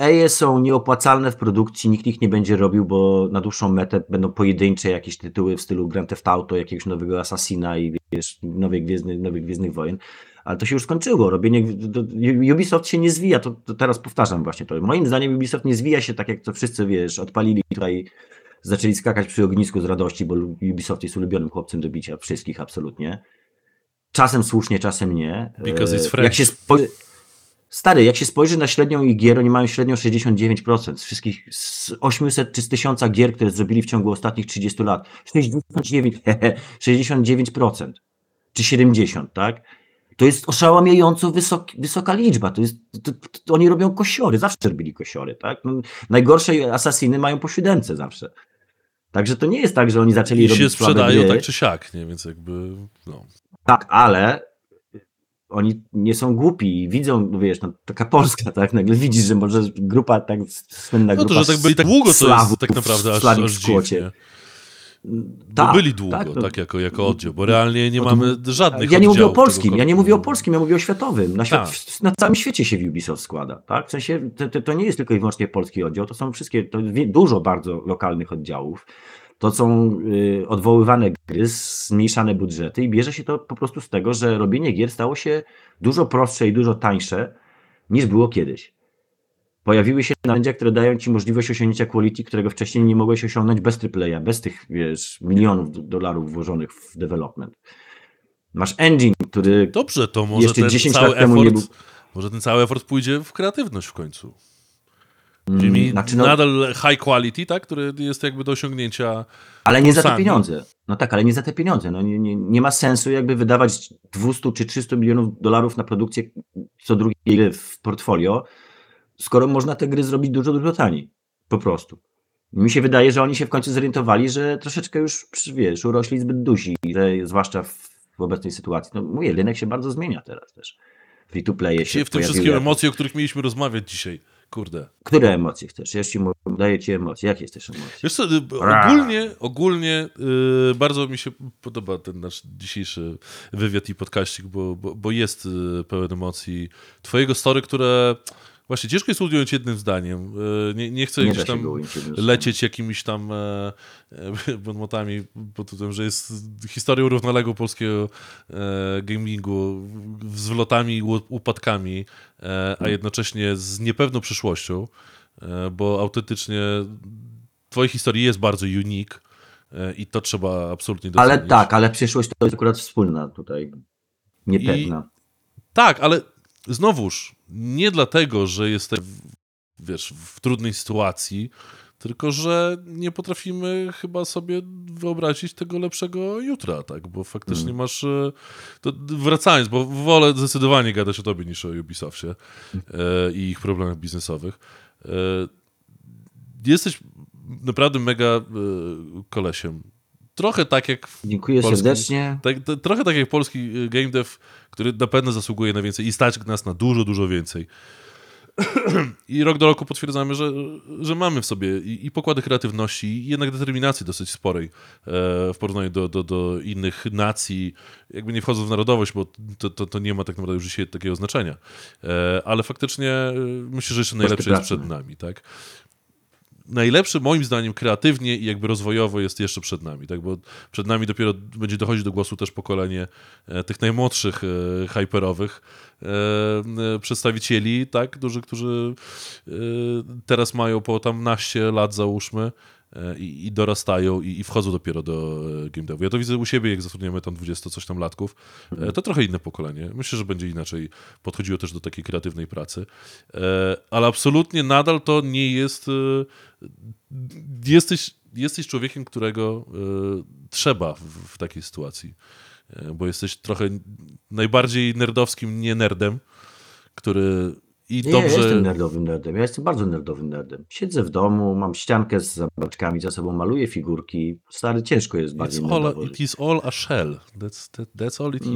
AAA są nieopłacalne w produkcji, nikt ich nie będzie robił, bo na dłuższą metę będą pojedyncze jakieś tytuły w stylu Grand Theft Auto, jakiegoś nowego Assassina i wiesz, nowych Gwiezdnych Wojen. Ale to się już skończyło. Ubisoft się nie zwija, to teraz powtarzam właśnie to. Moim zdaniem Ubisoft nie zwija się tak, jak to wszyscy, wiesz, odpalili tutaj, zaczęli skakać przy ognisku z radości, bo Ubisoft jest ulubionym chłopcem do bicia wszystkich absolutnie. Czasem słusznie, czasem nie. Because it's French. Jak się spojrzy na średnią ich gier, oni mają średnią 69%. Z wszystkich 800 czy z 1000 gier, które zrobili w ciągu ostatnich 30 lat. 69% czy 70%, tak? To jest oszałamiająco wysoka liczba. To oni robią kosiory, zawsze robili kosiory, tak? No, najgorsze Assassiny mają po 7 zawsze. Także to nie jest tak, że oni zaczęli robić słabe gry. I się sprzedają tak czy siak, nie? Więc jakby... No. Tak, ale oni nie są głupi i widzą, wiesz, no, taka Polska, tak? Nagle widzisz, że może grupa tak słynna grupa... No to, że tak byli tak długo, to jest tak naprawdę aż dziwnie. Tak, byli długo, tak jako oddział, bo realnie nie mamy żadnych oddziałów. Ja nie mówię o polskim, ja mówię o światowym. Na całym świecie się Ubisoft składa. Tak? W sensie to nie jest tylko i wyłącznie polski oddział, to są wszystkie, dużo bardzo lokalnych oddziałów. To są odwoływane gry, zmniejszane budżety i bierze się to po prostu z tego, że robienie gier stało się dużo prostsze i dużo tańsze niż było kiedyś. Pojawiły się narzędzia, które dają ci możliwość osiągnięcia quality, którego wcześniej nie mogłeś osiągnąć bez AAA, bez tych, wiesz, milionów dolarów włożonych w development. Masz engine, który... Dobrze, to może jeszcze ten 10 lat temu nie był... Może ten cały effort pójdzie w kreatywność w końcu. Czyli nadal high quality, tak, który jest jakby do osiągnięcia... Ale nie za te pieniądze. No tak, ale nie za te pieniądze. No nie ma sensu jakby wydawać 200 czy 300 milionów dolarów na produkcję co drugiej gry w portfolio, skoro można te gry zrobić dużo, dużo taniej. Po prostu. Mi się wydaje, że oni się w końcu zorientowali, że troszeczkę już, wiesz, urośli zbyt duzi, zwłaszcza w obecnej sytuacji. No mówię, rynek się bardzo zmienia teraz też. free-to-playe się w tym wszystkim emocje, o których mieliśmy rozmawiać dzisiaj. Kurde. Które emocje chcesz? Ja ci daję ci emocje. Jakie jest też emocje? Wiesz co, ogólnie bardzo mi się podoba ten nasz dzisiejszy wywiad i podcaścik, bo jest pełen emocji. Twojego story, które... Właśnie ciężko jest ująć jednym zdaniem. Nie chcę gdzieś tam lecieć jakimiś tam bonmotami, bo tutaj, że jest historią równoległą polskiego gamingu z wlotami i upadkami, a jednocześnie z niepewną przyszłością, bo autentycznie twojej historii jest bardzo unique i to trzeba absolutnie docenić. Ale tak, ale przyszłość to jest akurat wspólna tutaj, niepewna. Tak, ale znowuż, nie dlatego, że jesteś, wiesz, w trudnej sytuacji, tylko że nie potrafimy chyba sobie wyobrazić tego lepszego jutra, tak? Bo faktycznie masz... To wracając, bo wolę zdecydowanie gadać o tobie niż o Ubisoftie i ich problemach biznesowych. Jesteś naprawdę mega kolesiem. Trochę tak jak Dziękuję polski, serdecznie. Trochę tak jak polski game dev, który na pewno zasługuje na więcej i stać nas na dużo, dużo więcej. I rok do roku potwierdzamy, że mamy w sobie i pokłady kreatywności, i jednak determinacji dosyć sporej w porównaniu do innych nacji. Jakby nie wchodząc w narodowość, bo to nie ma tak naprawdę już dzisiaj takiego znaczenia. Ale faktycznie myślę, że jeszcze najlepsze jest przed nami, tak? Najlepszy, moim zdaniem, kreatywnie i jakby rozwojowo jest jeszcze przed nami, tak? Bo przed nami dopiero będzie dochodzić do głosu też pokolenie tych najmłodszych hyperowych przedstawicieli, tak? Którzy teraz mają po tam naście lat, załóżmy, i dorastają i wchodzą dopiero do game devu. Ja to widzę u siebie, jak zatrudniamy tam 20 coś tam latków. To trochę inne pokolenie. Myślę, że będzie inaczej podchodziło też do takiej kreatywnej pracy. Ale absolutnie nadal to nie jest... Jesteś człowiekiem, którego trzeba w takiej sytuacji. Bo jesteś trochę najbardziej nerdowskim nie nerdem, który... Ja jestem nerdowym nerdem. Ja jestem bardzo nerdowym nerdem. Siedzę w domu, mam ściankę z zabawkami za sobą, maluję figurki. Stary, ciężko jest bardziej nerdowo. It is all a shell. That's all it is.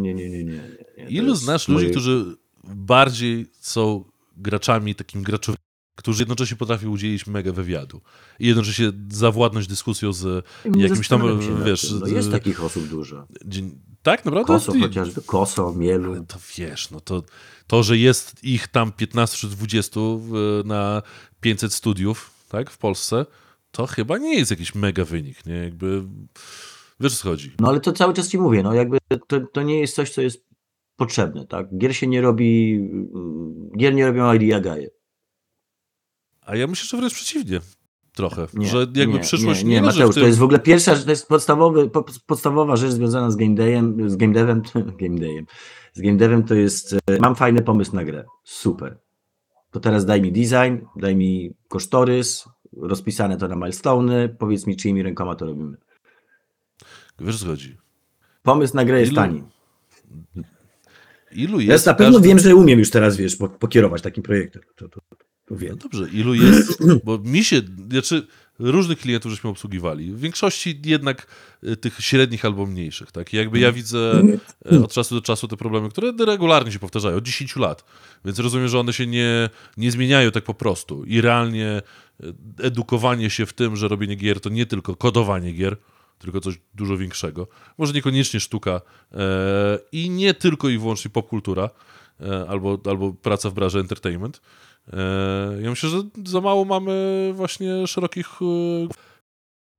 Nie. Ilu znasz ludzi, którzy bardziej są graczami, takim graczowym, którzy jednocześnie potrafią udzielić mega wywiadu i jednocześnie zawładnąć dyskusją z jakimś tam, wiesz... No jest takich osób dużo. Tak, naprawdę? Koso chociażby, Koso, Mielu. Ale to wiesz, no to, że jest ich tam 15 czy 20 na 500 studiów, tak, w Polsce, to chyba nie jest jakiś mega wynik, nie? Jakby, wiesz, co chodzi. No ale to cały czas ci mówię, no jakby to nie jest coś, co jest potrzebne, tak? Gier nie robią IDA-gaje. A ja myślę, że wręcz przeciwnie. Trochę. Przyszłość nie leży Mateusz, w tym... to jest w ogóle pierwsza, to jest podstawowa rzecz związana z game devem to jest, mam fajny pomysł na grę. Super. To teraz daj mi design, daj mi kosztorys, rozpisane to na milestone'y, powiedz mi, czyimi rękoma to robimy. Wiesz, zgodzi. Pomysł na grę jest tani. Ilu jest? Ja na pewno wiem, że umiem już teraz, wiesz, pokierować takim projektem. No dobrze, ilu jest, bo mi się, znaczy różnych klientów żeśmy obsługiwali, w większości jednak tych średnich albo mniejszych, tak? I jakby ja widzę od czasu do czasu te problemy, które regularnie się powtarzają, od 10 lat, więc rozumiem, że one się nie zmieniają tak po prostu i realnie edukowanie się w tym, że robienie gier to nie tylko kodowanie gier, tylko coś dużo większego, może niekoniecznie sztuka i nie tylko i wyłącznie popkultura albo praca w branży entertainment. Ja myślę, że za mało mamy właśnie szerokich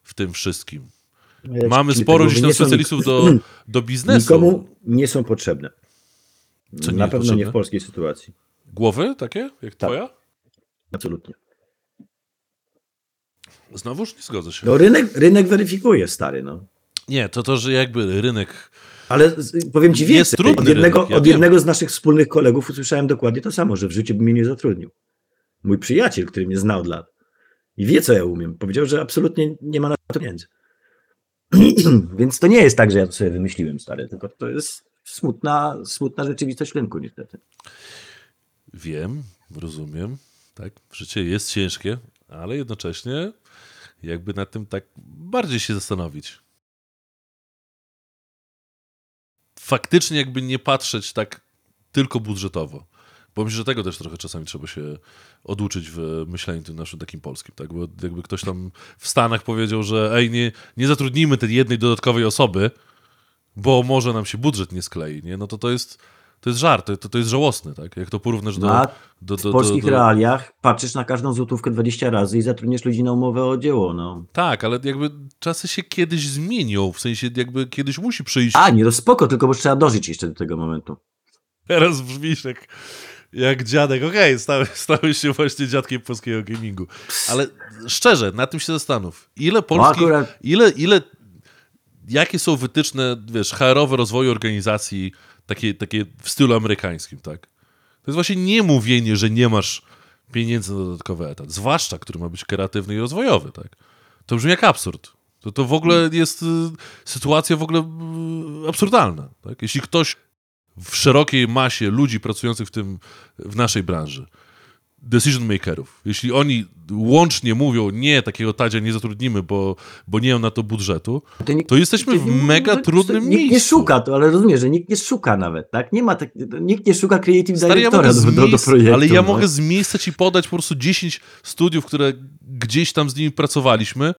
w tym wszystkim. Mamy sporo gdzieś tam specjalistów do biznesu. Nikomu nie są potrzebne. Co nie na pewno potrzebne? Nie w polskiej sytuacji. Głowy takie jak twoja? Absolutnie. Znowuż nie zgodzę się. No rynek weryfikuje, stary. No. Nie, to, że jakby rynek... Ale powiem ci więcej, od jednego z naszych wspólnych kolegów usłyszałem dokładnie to samo, że w życiu by mnie nie zatrudnił. Mój przyjaciel, który mnie zna od lat i wie, co ja umiem, powiedział, że absolutnie nie ma na to pieniędzy. Więc to nie jest tak, że ja to sobie wymyśliłem, stary, tylko to jest smutna rzeczywistość rynku niestety. Wiem, rozumiem, tak, życie jest ciężkie, ale jednocześnie jakby nad tym tak bardziej się zastanowić. Faktycznie jakby nie patrzeć tak tylko budżetowo. Bo myślę, że tego też trochę czasami trzeba się oduczyć w myśleniu tym naszym takim polskim, tak? Bo jakby ktoś tam w Stanach powiedział, że ej, nie zatrudnijmy tej jednej dodatkowej osoby, bo może nam się budżet nie sklei, nie? No to jest żart, to jest żałosny, tak? Jak to porównasz do w polskich realiach patrzysz na każdą złotówkę 20 razy i zatrudniesz ludzi na umowę o dzieło, no. Tak, ale jakby czasy się kiedyś zmienią, w sensie jakby kiedyś musi przyjść... A, nie, to spoko, tylko bo trzeba dożyć jeszcze do tego momentu. Teraz brzmisz jak dziadek. Okej, stałeś się właśnie dziadkiem polskiego gamingu. Ale szczerze, na tym się zastanów. Ile polskich... Jakie są wytyczne, wiesz, HR-owe rozwoju organizacji takie w stylu amerykańskim, tak? To jest właśnie nie mówienie, że nie masz pieniędzy na dodatkowy etat, zwłaszcza, który ma być kreatywny i rozwojowy, tak? To brzmi jak absurd. To w ogóle jest sytuacja w ogóle absurdalna, tak? Jeśli ktoś w szerokiej masie ludzi pracujących w naszej branży, decision makerów, jeśli oni łącznie mówią, nie, takiego Tadzia nie zatrudnimy, bo nie mam na to budżetu, to jesteśmy w mega trudnym miejscu. Nikt nie szuka, to, ale rozumiem, że nikt nie szuka nawet, tak? Nie ma tak, nikt nie szuka creative directora do projektu. Ale ja mogę z miejsca ci podać po prostu 10 studiów, które gdzieś tam z nimi pracowaliśmy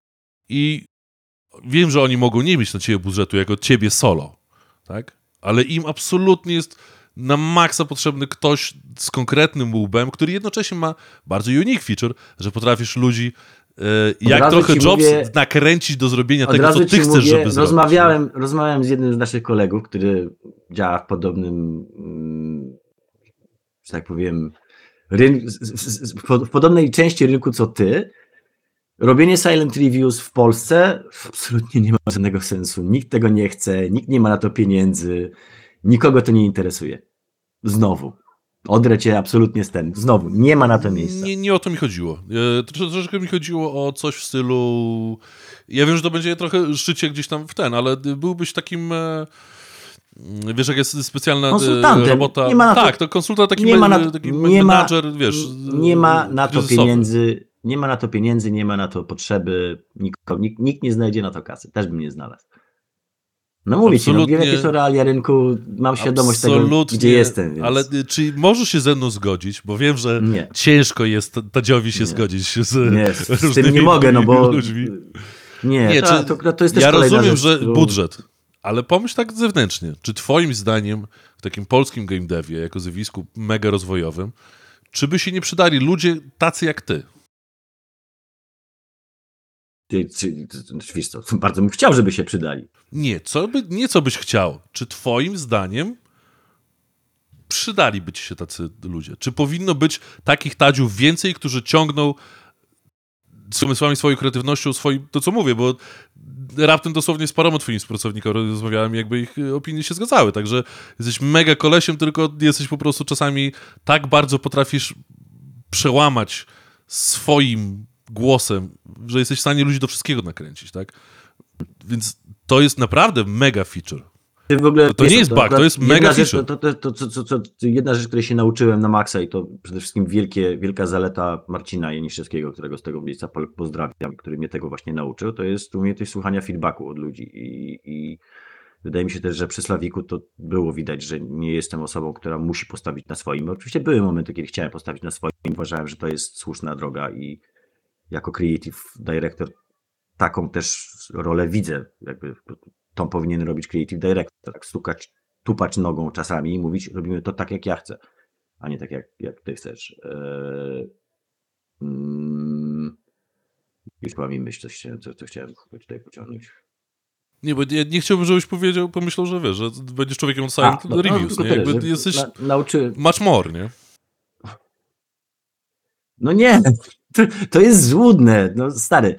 i wiem, że oni mogą nie mieć na ciebie budżetu, jako ciebie solo, tak? Ale im absolutnie jest na maksa potrzebny ktoś z konkretnym łbem, który jednocześnie ma bardzo unique feature, że potrafisz ludzi jak trochę Jobs nakręcić do zrobienia tego, co ty chcesz, żeby zrobić. Rozmawiałem z jednym z naszych kolegów, który działa w podobnym, że tak powiem, w podobnej części rynku co ty. Robienie silent reviews w Polsce absolutnie nie ma żadnego sensu. Nikt tego nie chce, nikt nie ma na to pieniędzy, nikogo to nie interesuje. Znowu. Odrę cię absolutnie z tym. Znowu. Nie ma na to miejsca. Nie o to mi chodziło. Troszeczkę mi chodziło o coś w stylu... Ja wiem, że to będzie trochę szczycie gdzieś tam w ten, ale byłbyś takim... Wiesz, jak jest specjalna robota... Nie ma na to... Tak, to konsultant, taki menadżer, wiesz... Nie ma na to pieniędzy... Nie ma na to pieniędzy, nie ma na to potrzeby, nikt nie znajdzie na to kasy, też bym nie znalazł. No mówię absolutnie, ci, no, jakie są realia rynku, mam świadomość tego, gdzie jestem. Więc... Ale czy możesz się ze mną zgodzić, bo wiem, że nie. Ciężko jest Tadziowi się nie. zgodzić z nie, z tym nie mogę, no bo... Ludźmi. Nie, to jest też ja kolejna rozumiem, rzecz, że budżet, ale pomyśl tak zewnętrznie, czy twoim zdaniem w takim polskim game devie, jako zjawisku mega rozwojowym, czy by się nie przydali ludzie tacy jak ty? Wiesz co, bardzo bym chciał, żeby się przydali. Nie, co byś chciał. Czy twoim zdaniem przydaliby ci się tacy ludzie? Czy powinno być takich Tadziów więcej, którzy ciągną z umysłami, swoją kreatywnością, to co mówię, bo raptem dosłownie z paroma twoimi współpracownikami rozmawiałem, jakby ich opinie się zgadzały. Także jesteś mega kolesiem, tylko jesteś po prostu czasami tak bardzo potrafisz przełamać swoim głosem, że jesteś w stanie ludzi do wszystkiego nakręcić, tak? Więc to jest naprawdę mega feature. W ogóle to nie jest bug, to jest mega feature. Jedna rzecz, której się nauczyłem na maksa i to przede wszystkim wielka zaleta Marcina Janiszewskiego, którego z tego miejsca pozdrawiam, który mnie tego właśnie nauczył, to jest umiejętność słuchania feedbacku od ludzi i wydaje mi się też, że przy Slaviku to było widać, że nie jestem osobą, która musi postawić na swoim. Oczywiście były momenty, kiedy chciałem postawić na swoim, uważałem, że to jest słuszna droga i jako creative director taką też rolę widzę, jakby tą powinien robić creative director, tak stukać, tupać nogą czasami i mówić, robimy to tak jak ja chcę, a nie tak jak ty chcesz. Już była mi myśl, co chciałem tutaj pociągnąć. Nie, bo ja nie chciałbym, żebyś pomyślał, że wiesz, że będziesz człowiekiem od silent reviews, nie? Jakby tyle, jesteś much more, nie? No nie, to jest złudne, no stary.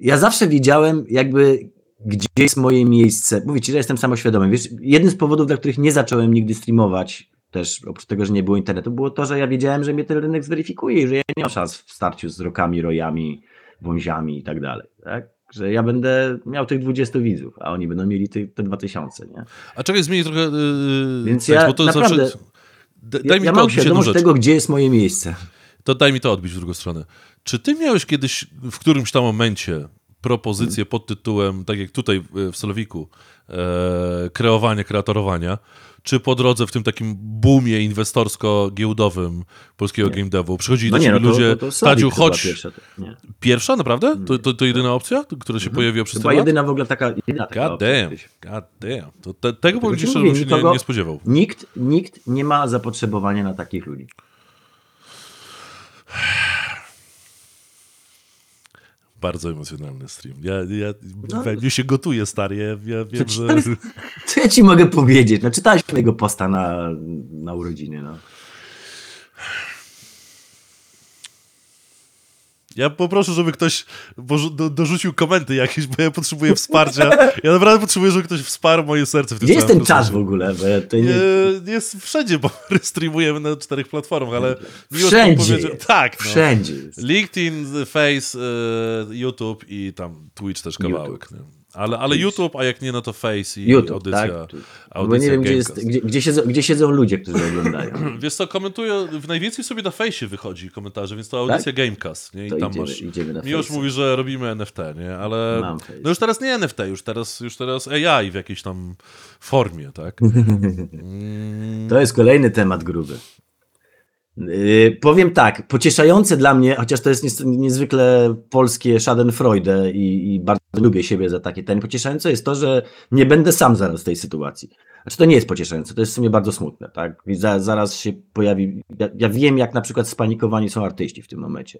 Ja zawsze widziałem jakby gdzie jest moje miejsce. Mówię ci, że jestem samoświadomy. Wiesz, jednym z powodów, dla których nie zacząłem nigdy streamować, też oprócz tego, że nie było internetu, było to, że ja wiedziałem, że mnie ten rynek zweryfikuje i że ja nie mam szans w starciu z rokami, rojami, wąziami i tak dalej, tak? Że ja będę miał tych 20 widzów, a oni będą mieli te 2000, nie? A czekaj, zmienię trochę... Więc ja to naprawdę... Zawsze... Daj mi ja mam świadomość tego, gdzie jest moje miejsce. To daj mi to odbić w drugą stronę. Czy ty miałeś kiedyś w którymś tam momencie propozycję pod tytułem, tak jak tutaj w Slaviku, kreowania, kreatorowania, czy po drodze w tym takim boomie inwestorsko-giełdowym polskiego game devu przychodzili do ciebie ludzie, Tadziu, chodź. Pierwsza, naprawdę? To jedyna opcja, która się pojawiła przez ten rok? Jedyna w ogóle taka God damn. Tego powiem ci szczerze, bym się nie spodziewał. Nikt nie ma zapotrzebowania na takich ludzi. Bardzo emocjonalny stream. Ja się gotuję, stary. Ja wiem, że... Co ja ci mogę powiedzieć? No, czytałeś mojego posta na urodziny. No. Ja poproszę, żeby ktoś dorzucił komenty jakieś, bo ja potrzebuję wsparcia. Ja naprawdę potrzebuję, żeby ktoś wsparł moje serce w tym. Gdzie jest ten czas w ogóle? Bo ja jest wszędzie, bo streamujemy na 4 platformach, ale... Wszędzie jest. Tak, no. Wszędzie jest. LinkedIn, Face, YouTube i tam Twitch też kawałek. Ale YouTube, a jak nie, no to Face i YouTube, audycja. Tak? Bo nie wiem, gdzie siedzą ludzie, którzy oglądają. Wiesz co, komentuję, najwięcej sobie na Face wychodzi komentarze, więc to audycja, tak? Gamecast. Nie? I to tam idziemy na Face. Miłosz mówi, że robimy NFT, nie? Ale no już teraz nie NFT, już teraz AI w jakiejś tam formie, tak? To jest kolejny temat gruby. Powiem tak, pocieszające dla mnie, chociaż to jest niezwykle polskie schadenfreude i bardzo lubię siebie za takie ten, pocieszające jest to, że nie będę sam zaraz w tej sytuacji. Znaczy to nie jest pocieszające, to jest w sumie bardzo smutne, tak? I zaraz się pojawi, ja wiem, jak na przykład spanikowani są artyści w tym momencie.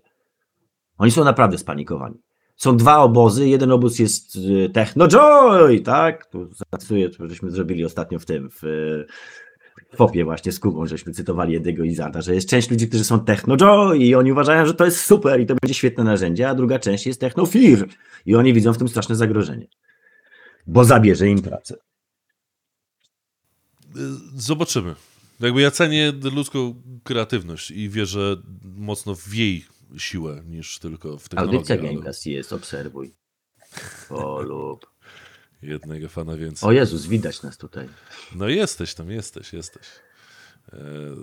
Oni są naprawdę spanikowani. Są dwa obozy, jeden obóz jest Techno Joy, tak? Tu zacytuję, co żeśmy zrobili ostatnio w popie właśnie z Kubą, żeśmy cytowali jednego Izarda, że jest część ludzi, którzy są techno-joy i oni uważają, że to jest super i to będzie świetne narzędzie, a druga część jest techno-fear i oni widzą w tym straszne zagrożenie, bo zabierze im pracę. Zobaczymy. Jakby ja cenię ludzką kreatywność i wierzę mocno w jej siłę niż tylko w technologii. Audycja Gamecast jest, obserwuj. O lub... Jednego fana więcej. O Jezus, widać nas tutaj. No jesteś tam, jesteś.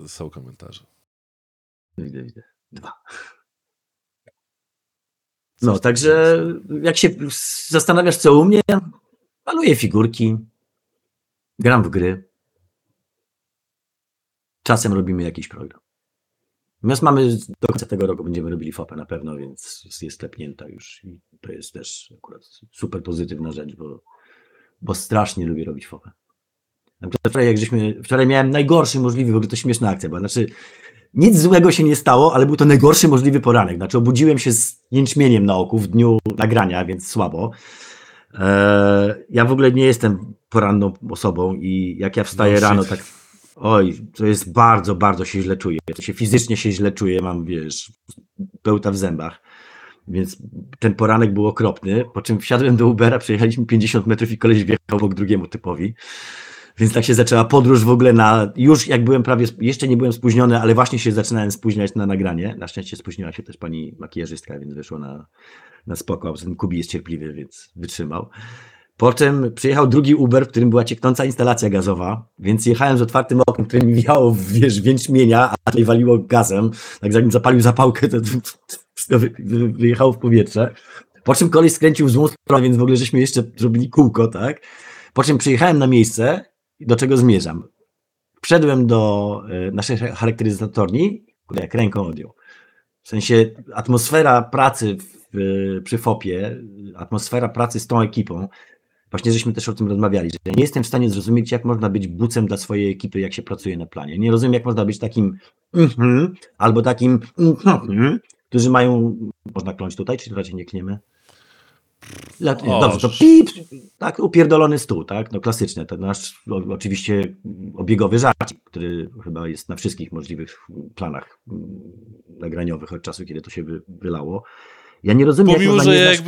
Są komentarze. Widzę. Dwa. No, także jak się zastanawiasz, co u mnie, maluję figurki, gram w gry. Czasem robimy jakiś program. Natomiast do końca tego roku będziemy robili fopę na pewno, więc jest klepnięta już. I to jest też akurat super pozytywna rzecz, bo strasznie lubię robić fopę. Wczoraj miałem najgorszy możliwy, w ogóle to śmieszna akcja była. Znaczy, nic złego się nie stało, ale był to najgorszy możliwy poranek. Znaczy, obudziłem się z jęczmieniem na oku w dniu nagrania, więc słabo. Ja w ogóle nie jestem poranną osobą i jak ja wstaję rano, tak... Oj, to jest bardzo, bardzo się źle czuję. To się fizycznie źle czuję, mam, pełta w zębach. Więc ten poranek był okropny, po czym wsiadłem do Ubera, przejechaliśmy 50 metrów i koleś wjechał obok drugiemu typowi. Więc tak się zaczęła podróż w ogóle już jak byłem prawie, jeszcze nie byłem spóźniony, ale właśnie się zaczynałem spóźniać na nagranie. Na szczęście spóźniła się też pani makijażystka, więc wyszło na spoko. Poza tym Kubi jest cierpliwy, więc wytrzymał. Po czym przyjechał drugi Uber, w którym była cieknąca instalacja gazowa, więc jechałem z otwartym oknem, które mi wiało więźmienia, a tutaj waliło gazem. Tak zanim zapalił zapałkę, to wyjechało w powietrze. Po czym koleś skręcił w złą stronę, więc w ogóle żeśmy jeszcze zrobili kółko, tak? Po czym przyjechałem na miejsce, do czego zmierzam. Wszedłem do naszej charakteryzatorni, które jak ręką odjął. W sensie atmosfera pracy przy FOP-ie, atmosfera pracy z tą ekipą. Właśnie żeśmy też o tym rozmawiali, że nie jestem w stanie zrozumieć, jak można być bucem dla swojej ekipy, jak się pracuje na planie. Nie rozumiem, jak można być takim albo takim którzy mają... Można kląć tutaj, czy raczej nie kniemy? Dobrze, to pip, tak, upierdolony stół, tak, no klasyczne. To nasz oczywiście obiegowy żart, który chyba jest na wszystkich możliwych planach nagraniowych od czasu, kiedy to się wylało. Ja nie rozumiem, pomimo, jak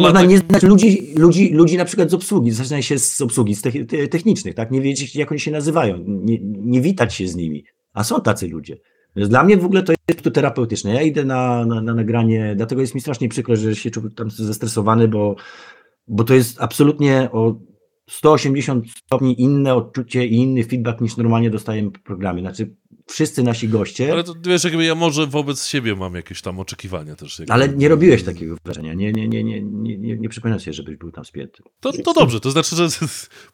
można nie znać ludzi na przykład z obsługi, zaczynają się z obsługi z technicznych, tak? Nie wiedzieć, jak oni się nazywają, nie witać się z nimi, a są tacy ludzie. Więc dla mnie w ogóle to jest to terapeutyczne. Ja idę na nagranie, dlatego jest mi strasznie przykro, że się czuję tam zestresowany, bo to jest absolutnie o 180 stopni inne odczucie i inny feedback niż normalnie dostajemy w programie. Znaczy wszyscy nasi goście. Ale to wiesz, jakby ja może wobec siebie mam jakieś tam oczekiwania też. Jakby... Ale nie robiłeś takiego wrażenia, nie przypominam się, żebyś był tam spięty. To dobrze, to znaczy, że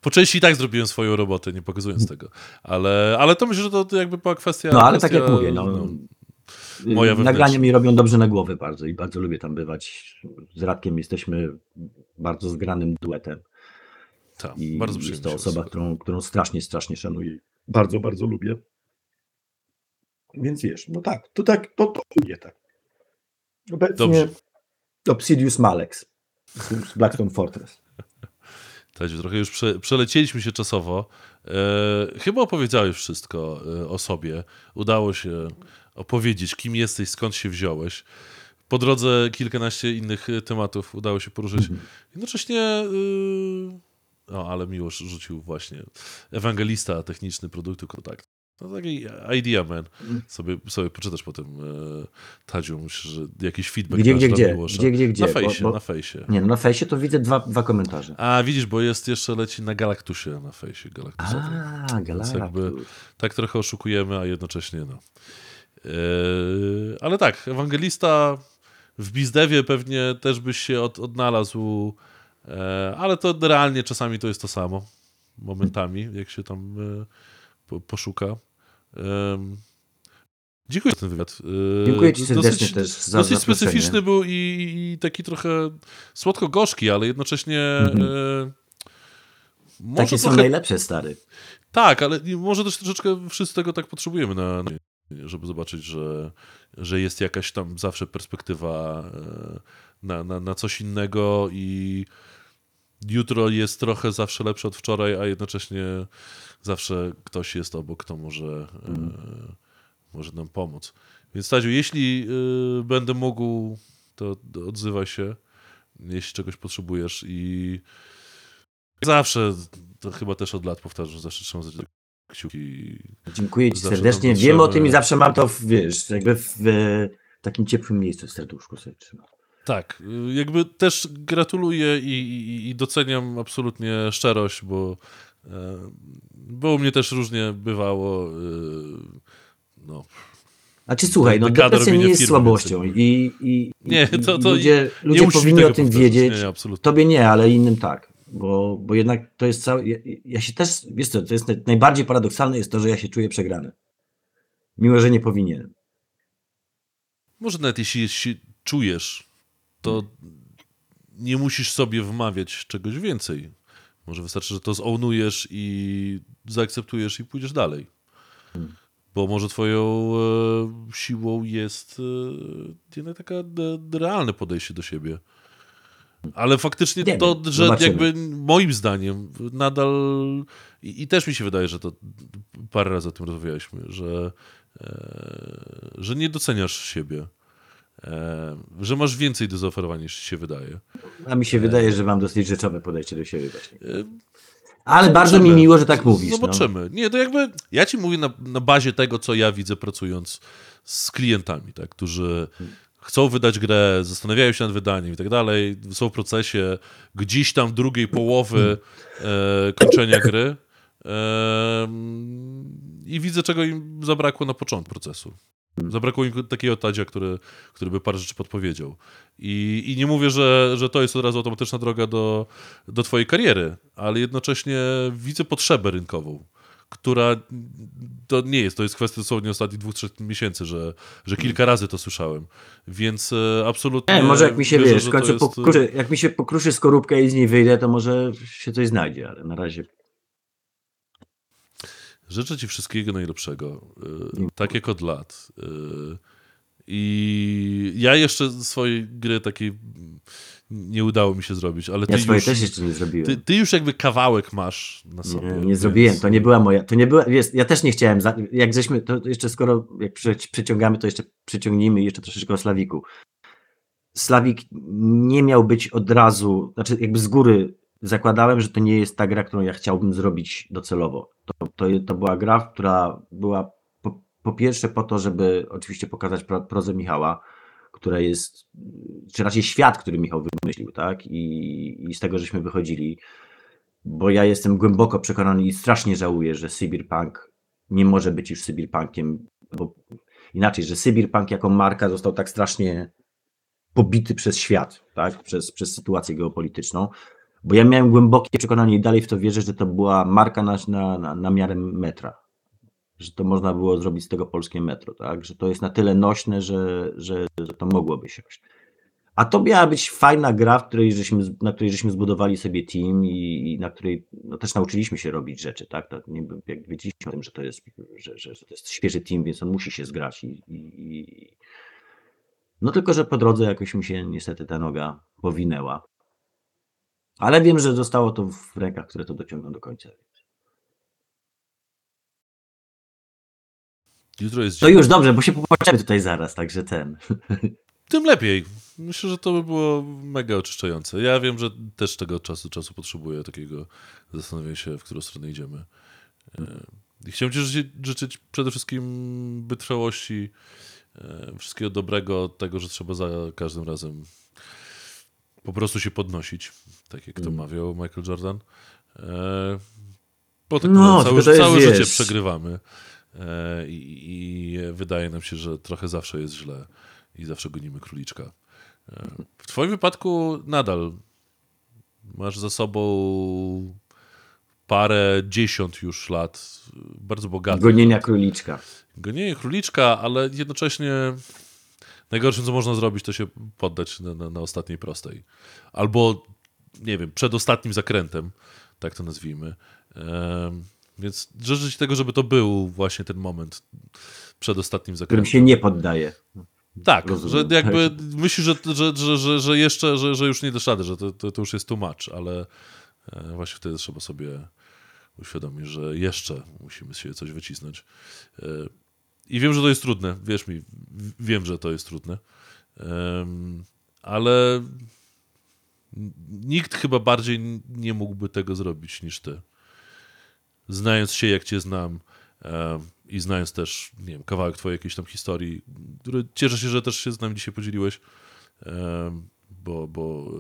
po części i tak zrobiłem swoją robotę, nie pokazując tego, ale to myślę, że to jakby była kwestia... No ale kwestia, tak jak mówię, nagrania mi robią dobrze na głowę bardzo i bardzo lubię tam bywać. Z Radkiem jesteśmy bardzo zgranym duetem. Ta, i bardzo jest to osoba, którą strasznie szanuję. Bardzo, bardzo lubię. Więc wiesz, no tak, to lubię tak. Obecnie dobrze. Obsidius Malex z Blackstone Fortress. Tadziu, trochę już przelecieliśmy się czasowo. Chyba opowiedziałeś wszystko o sobie. Udało się opowiedzieć, kim jesteś, skąd się wziąłeś. Po drodze kilkanaście innych tematów udało się poruszyć. Jednocześnie... No, ale Miłosz rzucił właśnie ewangelista techniczny produktu kontakt. No taki idea man. Sobie poczytasz potem, Tadziu, myślę, że jakiś feedback dla Miłosza. Gdzie? Na fejsie. Nie, no na fejsie to widzę dwa komentarze. A widzisz, bo jest jeszcze leci na Galaktusie na fejsie galaktusowym. A, Galaktus. Jakby, tak trochę oszukujemy, a jednocześnie no. Ale tak, ewangelista w bizdewie pewnie też byś się odnalazł. Ale to realnie czasami to jest to samo. Momentami, jak się tam poszuka. Dziękuję za ten wywiad. Dziękuję ci serdecznie też za dosyć specyficzny był i taki trochę słodko-gorzki, ale jednocześnie... Może takie są najlepsze, stary. Tak, ale może też troszeczkę wszyscy tego tak potrzebujemy na... żeby zobaczyć, że jest jakaś tam zawsze perspektywa na coś innego i jutro jest trochę zawsze lepsze od wczoraj, a jednocześnie zawsze ktoś jest obok, kto może nam pomóc. Więc Tadziu, jeśli będę mógł, to odzywaj się, jeśli czegoś potrzebujesz i zawsze, to chyba też od lat powtarzam, zawsze trzymam za kciuki. Dziękuję ci serdecznie. Wiem o tym i zawsze mam to, wiesz, jakby w takim ciepłym miejscu w serduszku sobie trzymam. Tak, jakby też gratuluję i doceniam absolutnie szczerość, bo było mnie też różnie bywało. No. Znaczy słuchaj, no depresja nie jest słabością ludzie powinni o tym wiedzieć. Nie, tobie nie, ale innym tak, bo jednak to jest cały... Ja się też, wiesz co, to jest najbardziej paradoksalne jest to, że ja się czuję przegrany. Mimo, że nie powinienem. Może nawet jeśli czujesz, to nie musisz sobie wmawiać czegoś więcej. Może wystarczy, że to zownujesz i zaakceptujesz i pójdziesz dalej. Bo może twoją siłą jest jednak taka realne podejście do siebie. Ale faktycznie to, że zobaczymy. Jakby moim zdaniem nadal i też mi się wydaje, że to parę razy o tym rozmawialiśmy, że nie doceniasz siebie. Że masz więcej do zaoferowania niż się wydaje. A mi się wydaje, że mam dosyć rzeczowe podejście do siebie właśnie. Ale bardzo mi miło, że tak mówisz. Zobaczymy. No. Nie, to jakby ja ci mówię na bazie tego, co ja widzę pracując z klientami, tak, którzy chcą wydać grę, zastanawiają się nad wydaniem i tak dalej, są w procesie gdzieś tam drugiej połowy kończenia gry i widzę, czego im zabrakło na początku procesu. Zabrakło im takiego Tadzia, który by parę rzeczy podpowiedział. I nie mówię, że to jest od razu automatyczna droga do twojej kariery, ale jednocześnie widzę potrzebę rynkową, która to nie jest. To jest kwestia dosłownie ostatnich 2-3 miesięcy, że kilka razy to słyszałem. Więc absolutnie... może jak mi się wierzę, w końcu jest... jak mi się pokruszy skorupka i z niej wyjdę, to może się coś znajdzie, ale na razie... Życzę ci wszystkiego najlepszego, tak jak od lat. I ja jeszcze swojej gry takiej nie udało mi się zrobić, ale ty ja swoje też jeszcze nie zrobiłem. Ty już jakby kawałek masz na sobie. Nie zrobiłem, to nie była moja, ja też nie chciałem, to jeszcze skoro jak przeciągamy, to jeszcze przeciągnijmy jeszcze troszeczkę o Slaviku. Slavik nie miał być od razu, znaczy jakby z góry zakładałem, że to nie jest ta gra, którą ja chciałbym zrobić docelowo. To była gra, która była po pierwsze po to, żeby oczywiście pokazać prozę Michała, która jest, czy raczej świat, który Michał wymyślił, tak? I z tego żeśmy wychodzili, bo ja jestem głęboko przekonany i strasznie żałuję, że Sybir Punk nie może być już Sybir Punkiem, bo inaczej, że Sybir Punk jako marka został tak strasznie pobity przez świat, tak? Przez sytuację geopolityczną, bo ja miałem głębokie przekonanie i dalej w to wierzę, że to była marka na miarę metra, że to można było zrobić z tego polskie metro, tak? Że to jest na tyle nośne, że to mogłoby się. A to miała być fajna gra, na której żeśmy zbudowali sobie team i na której no, też nauczyliśmy się robić rzeczy, tak? Jak wiedzieliśmy o tym, że to jest świeży team, więc on musi się zgrać. No tylko, że po drodze jakoś mi się niestety ta noga powinęła. Ale wiem, że zostało to w rękach, które to dociągną do końca. Jutro jest to dzień. Już dobrze, bo się popatrzymy tutaj zaraz, także ten. Tym lepiej. Myślę, że to by było mega oczyszczające. Ja wiem, że też tego czasu potrzebuję takiego zastanowienia się, w którą stronę idziemy. I chciałem Ci życzyć przede wszystkim wytrwałości, wszystkiego dobrego, tego, że trzeba za każdym razem po prostu się podnosić, tak jak to mawiał Michael Jordan. Bo tak no, całe życie przegrywamy i wydaje nam się, że trochę zawsze jest źle i zawsze gonimy króliczka. W Twoim wypadku nadal masz za sobą parę dziesiąt już lat bardzo bogatych. Gonienia króliczka, ale jednocześnie najgorszym, co można zrobić, to się poddać na ostatniej prostej. Albo, nie wiem, przed ostatnim zakrętem, tak to nazwijmy. Więc życzę Ci tego, żeby to był właśnie ten moment przed ostatnim zakrętem. Którym się nie poddaje. Tak, rozumiem. Że jakby myślisz, że jeszcze, że już nie dasz rady, że to już jest too much, ale właśnie wtedy trzeba sobie uświadomić, że jeszcze musimy się coś wycisnąć. I wiem, że to jest trudne, wierz mi, wiem, że to jest trudne, ale nikt chyba bardziej nie mógłby tego zrobić niż ty. Znając się, jak cię znam, i znając też, nie wiem, kawałek twojej jakiejś tam historii, który cieszę się, że też się z nami dzisiaj podzieliłeś, bo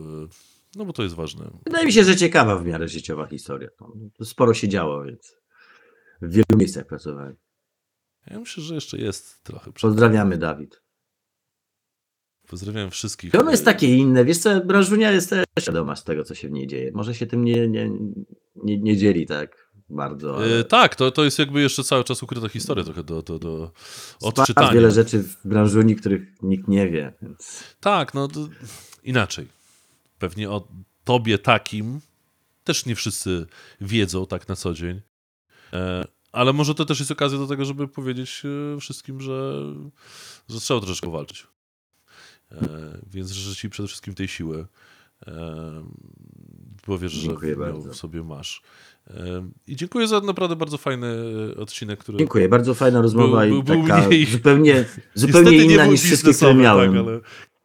to jest ważne. Wydaje mi się, że ciekawa w miarę życiowa historia. Sporo się działo, więc w wielu miejscach pracowałem. Ja myślę, że jeszcze jest trochę. Pozdrawiamy, Dawid. Pozdrawiam wszystkich. To ono jest takie inne. Wiesz co, branżunia jest też świadoma z tego, co się w niej dzieje. Może się tym nie dzieli tak bardzo. Ale... tak, to jest jakby jeszcze cały czas ukryta historia trochę do odczytania. Wiele rzeczy w branżuni, których nikt nie wie. Więc... tak, no to... inaczej. Pewnie o tobie takim też nie wszyscy wiedzą tak na co dzień. Ale może to też jest okazja do tego, żeby powiedzieć wszystkim, że trzeba troszeczkę walczyć. Więc życzę Ci przede wszystkim tej siły, bo wiesz, dziękuję, że ją w sobie masz. I dziękuję za naprawdę bardzo fajny odcinek, który... Dziękuję, bardzo fajna rozmowa był taka mniej, zupełnie inna niż wszystkie, które miałem. Tak, ale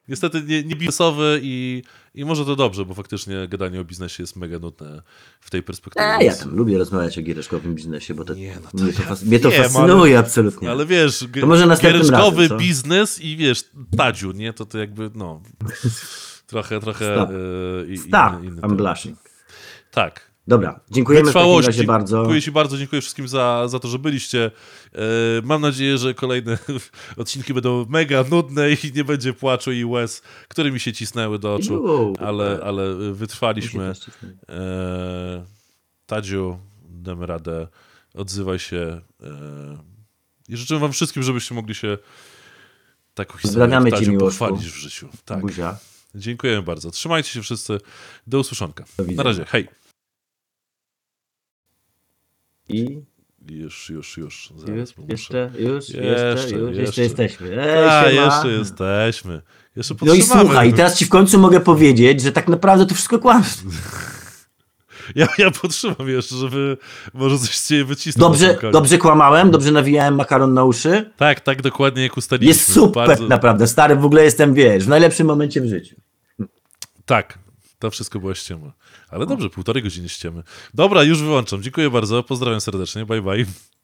niestety nie biznesowy i może to dobrze, bo faktycznie gadanie o biznesie jest mega nudne w tej perspektywie. Ja tam lubię rozmawiać o giereczkowym biznesie, bo to, mnie to fascynuje, ale absolutnie. Ale wiesz, to może giereczkowy razem, biznes i wiesz, Tadziu, nie? To jakby no trochę inny amblaszyk. Tak. Dobra, dziękujemy w takim razie bardzo. Dziękuję Ci bardzo, dziękuję wszystkim za to, że byliście. Mam nadzieję, że kolejne odcinki będą mega nudne i nie będzie płaczu i łez, które mi się cisnęły do oczu, ale wytrwaliśmy. Tadziu, damy radę, odzywaj się. I życzę Wam wszystkim, żebyście mogli się taką historię Tadziu pochwalić w życiu. Tak. Dziękuję bardzo. Trzymajcie się wszyscy. Do usłyszonka. Na razie, hej. Już. Jeszcze jesteśmy. Jeszcze jesteśmy. Jeszcze no i słuchaj, teraz Ci w końcu mogę powiedzieć, że tak naprawdę to wszystko kłamstwo. Ja podtrzymam jeszcze, żeby może coś z Ciebie wycisnąć. Dobrze kłamałem, dobrze nawijałem makaron na uszy. Tak, dokładnie jak ustaliliśmy. Jest super, bardzo... naprawdę. Stary, w ogóle jestem, wiesz, w najlepszym momencie w życiu. Tak. To wszystko była ściema. Ale dobrze, 1,5 godziny ściemy. Dobra, już wyłączam. Dziękuję bardzo. Pozdrawiam serdecznie. Bye, bye.